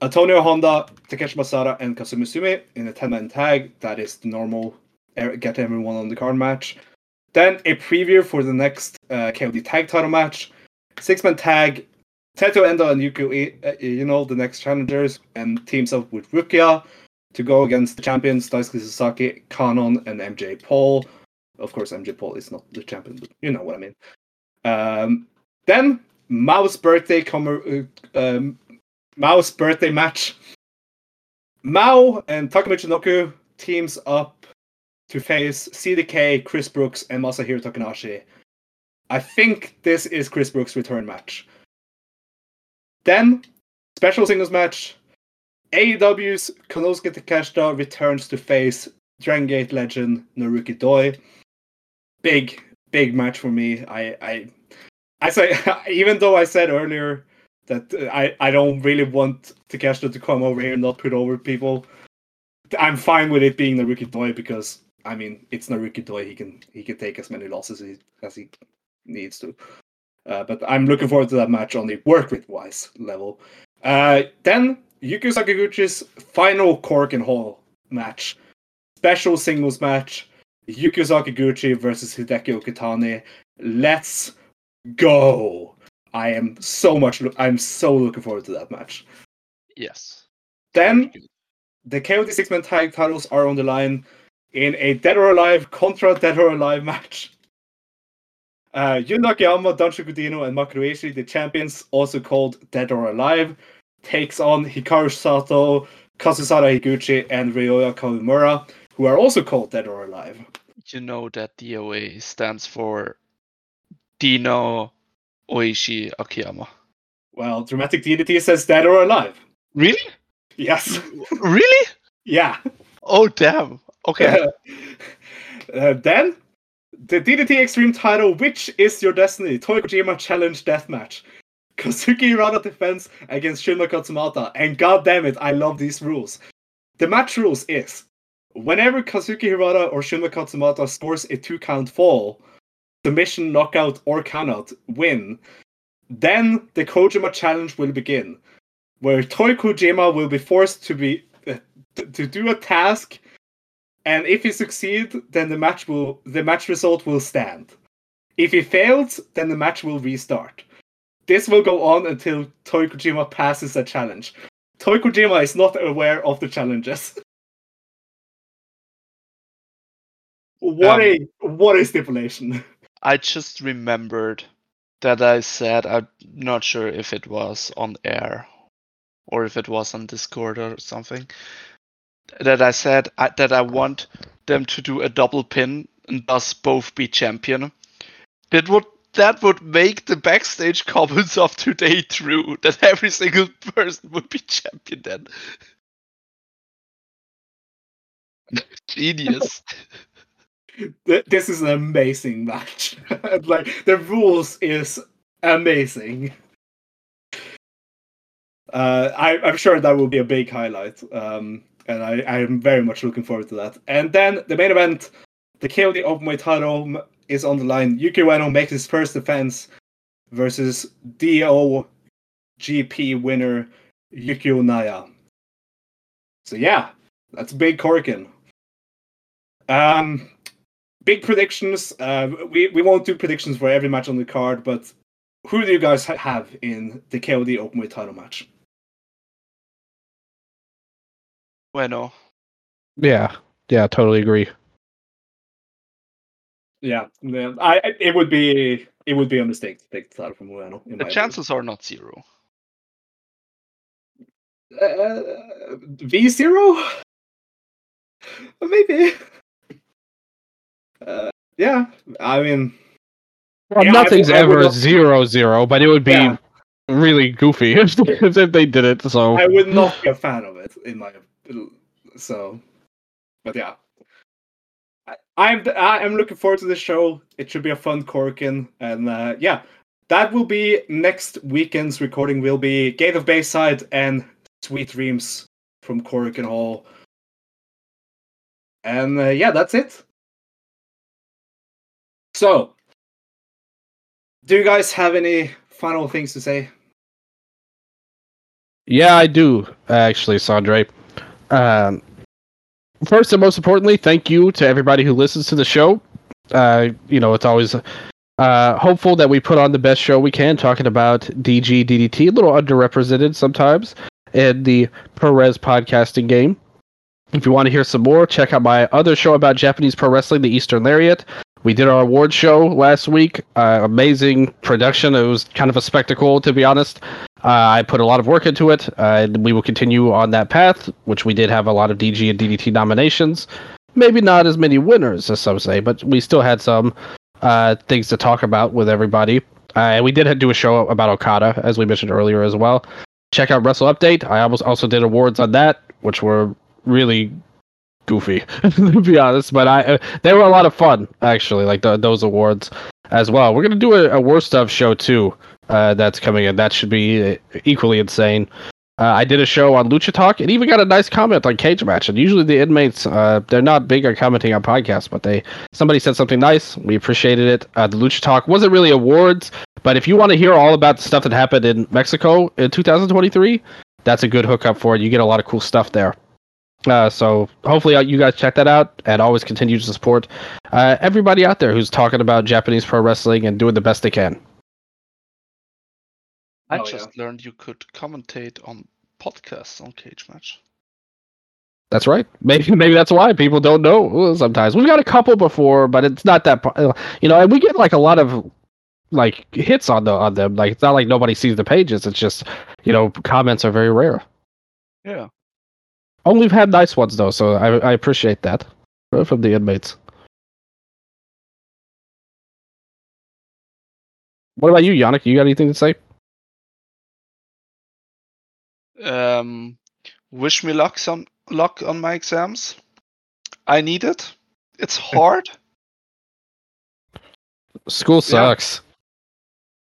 Antonio Honda, Takeshi Masada, and Kazumi Sumi in a ten-man tag. That is the normal get everyone on the card match. Then a preview for the next uh, K O D tag title match. Six-man tag, Teto Endo and Yukio, you know, the next challengers, and teams up with Rukia to go against the champions, Daisuke Sasaki, Kanon, and M J Paul. Of course, M J Paul is not the champion, but you know what I mean. Um, then, Mao's birthday com- uh, um, Mao's birthday match. Mao and Takamichi Noku teams up to face C D K, Chris Brooks, and Masahiro Takanashi. I think this is Chris Brooks' return match. Then, special singles match. A E W's Konosuke Takeshita returns to face Dragon Gate legend Naruki Doi. Big, big match for me. I, I, I say, even though I said earlier that I, I don't really want Takeshita to come over here and not put over people, I'm fine with it being Naruki Doi because, I mean, it's Naruki Doi. He can he can take as many losses as he, as he needs to. Uh, but I'm looking forward to that match on the work with wise level. Uh, then Yukio Sakaguchi's final Korakuen Hall match, special singles match. Yukio Sakaguchi versus Hideki Okutani. Let's go! I am so much. Lo- I'm so looking forward to that match. Yes. Then the K O D six-man tag titles are on the line in a Dead or Alive contra Dead or Alive match. Uh, Yun Nakayama, Danshu Kudino, and Makoto Ishii, the champions, also called Dead or Alive, takes on Hikaru Sato, Kazusara Higuchi, and Ryoya Kawamura, who are also called Dead or Alive. You know that D O A stands for Dino Oishi Akiyama. Well, Dramatic D D T says Dead or Alive. Really? Yes. Really? Yeah. Oh, damn. Okay. uh, then, the D D T Extreme title, Which Is Your Destiny? Toyo Kojima Challenge Deathmatch. Kazuki Hirata defends against Shunma Katsumata. And goddammit, I love these rules. The match rules is: whenever Kazuki Hirata or Shunma Katsumata scores a two-count fall, submission, knockout, or count-out win, then the Kojima challenge will begin, where Toyo Kojima will be forced to be uh, t- to do a task, and if he succeeds, then the match will the match result will stand. If he fails, then the match will restart. This will go on until Toyo Kojima passes a challenge. Toyo Kojima is not aware of the challenges. What um, a what a stipulation! I just remembered that I said, I'm not sure if it was on air or if it was on Discord or something, that I said I, that I want them to do a double pin and thus both be champion. That would that would make the backstage comments of today true. That every single person would be champion then. Genius. This is an amazing match. Like, the rules is amazing. Uh, I, I'm sure that will be a big highlight, um, and I, I'm very much looking forward to that. And then the main event, the K O D Openweight title is on the line. Yukio Ueno makes his first defense versus D O G P winner Yukio Naya. So yeah, that's big Korakuen. Um. Big predictions. Uh, we, we won't do predictions for every match on the card, but who do you guys ha- have in the K O D Openweight title match? Bueno. Yeah, yeah, totally agree. Yeah, yeah. I it would be it would be a mistake to take the title from Bueno. The chances opinion. Are not zero. Uh, v zero? Maybe. Uh, yeah, I mean, Well, yeah, nothing's ever zero zero, but it would be yeah. really goofy if, if they did it. So I would not be a fan of it in my so, but yeah, I, I'm I'm looking forward to the show. It should be a fun Corkin, and uh, yeah, that will be next weekend's recording. Will be Gate of Bayside and Sweet Dreams from Corkin Hall, and uh, yeah, that's it. So. Do you guys have any final things to say? Yeah, I do, actually, Sondre. Um, first and most importantly, thank you to everybody who listens to the show. Uh, you know, it's always uh, hopeful that we put on the best show we can, talking about D G, D D T, a little underrepresented sometimes, in the ProRes podcasting game. If you want to hear some more, check out my other show about Japanese pro wrestling, The Eastern Lariat. We did our award show last week. Uh, amazing production. It was kind of a spectacle, to be honest. Uh, I put a lot of work into it, uh, and we will continue on that path, which we did have a lot of D G and D D T nominations. Maybe not as many winners, as some say, but we still had some uh, things to talk about with everybody. Uh, and we did do a show about Okada, as we mentioned earlier as well. Check out Wrestle Update. I almost also did awards on that, which were really goofy, to be honest, but I uh, they were a lot of fun, actually, like the, those awards as well. We're going to do a, a Worst Of show, too, uh, that's coming in. That should be equally insane. Uh, I did a show on Lucha Talk, and even got a nice comment on Cage Match, and usually the inmates, uh, they're not big on commenting on podcasts, but they somebody said something nice. We appreciated it. Uh, the Lucha Talk wasn't really awards, but if you want to hear all about the stuff that happened in Mexico in two thousand twenty-three, that's a good hookup for it. You get a lot of cool stuff there. Uh, so hopefully you guys check that out, and always continue to support uh, everybody out there who's talking about Japanese pro wrestling and doing the best they can. I oh, just yeah. learned you could commentate on podcasts on Cage Match. That's right. Maybe maybe that's why people don't know sometimes. We've got a couple before, but it's not that, you know, and we get like a lot of like hits on the on them. Like it's not like nobody sees the pages. It's just, you know, comments are very rare. Yeah. Oh, we've had nice ones, though, so I, I appreciate that from the inmates. What about you, Yannick? You got anything to say? Um, wish me luck, some luck on my exams. I need it. It's hard. School sucks.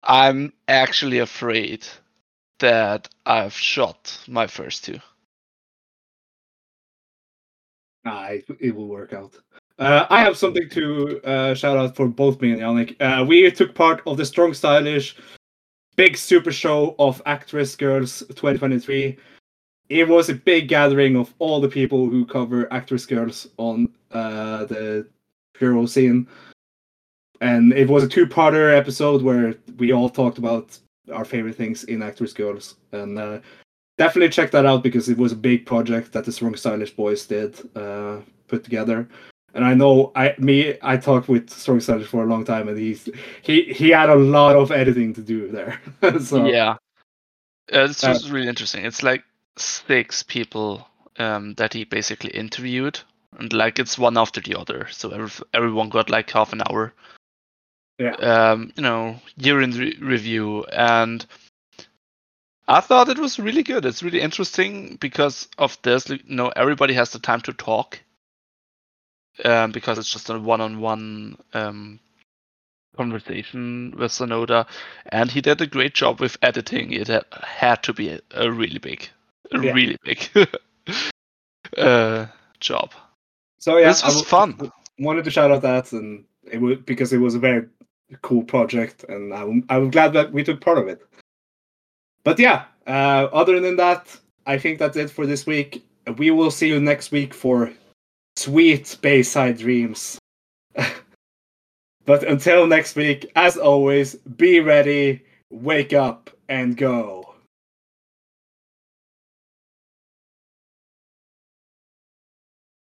Yeah. I'm actually afraid that I've shot my first two. Nah, it, it will work out. Uh, I have something to uh, shout out for both me and Yannick. Uh, we took part of the Strong Stylish Big Super Show of Actress Girls twenty twenty-three. It was a big gathering of all the people who cover Actress Girls on uh, the hero scene. And it was a two-parter episode where we all talked about our favorite things in Actress Girls. And uh, definitely check that out, because it was a big project that the Strong Stylish boys did uh, put together. And I know I me I talked with Strong Stylish for a long time, and he's he he had a lot of editing to do there. so yeah, uh, it's just uh, really interesting. It's like six people um, that he basically interviewed, and like it's one after the other. So every, everyone got like half an hour. Yeah. Um, you know, year in re- review and. I thought it was really good. It's really interesting because of this. You know, everybody has the time to talk um, because it's just a one-on-one um, conversation with Sonoda. And he did a great job with editing. It had, had to be a, a really big, a yeah. really big uh, job. So yeah, this was I w- fun. Wanted to shout out that, and it would, because it was a very cool project, and I'm I'm glad that we took part of it. But yeah, uh, other than that, I think that's it for this week. We will see you next week for Sweet Bayside Dreams. But until next week, as always, be ready, wake up, and go.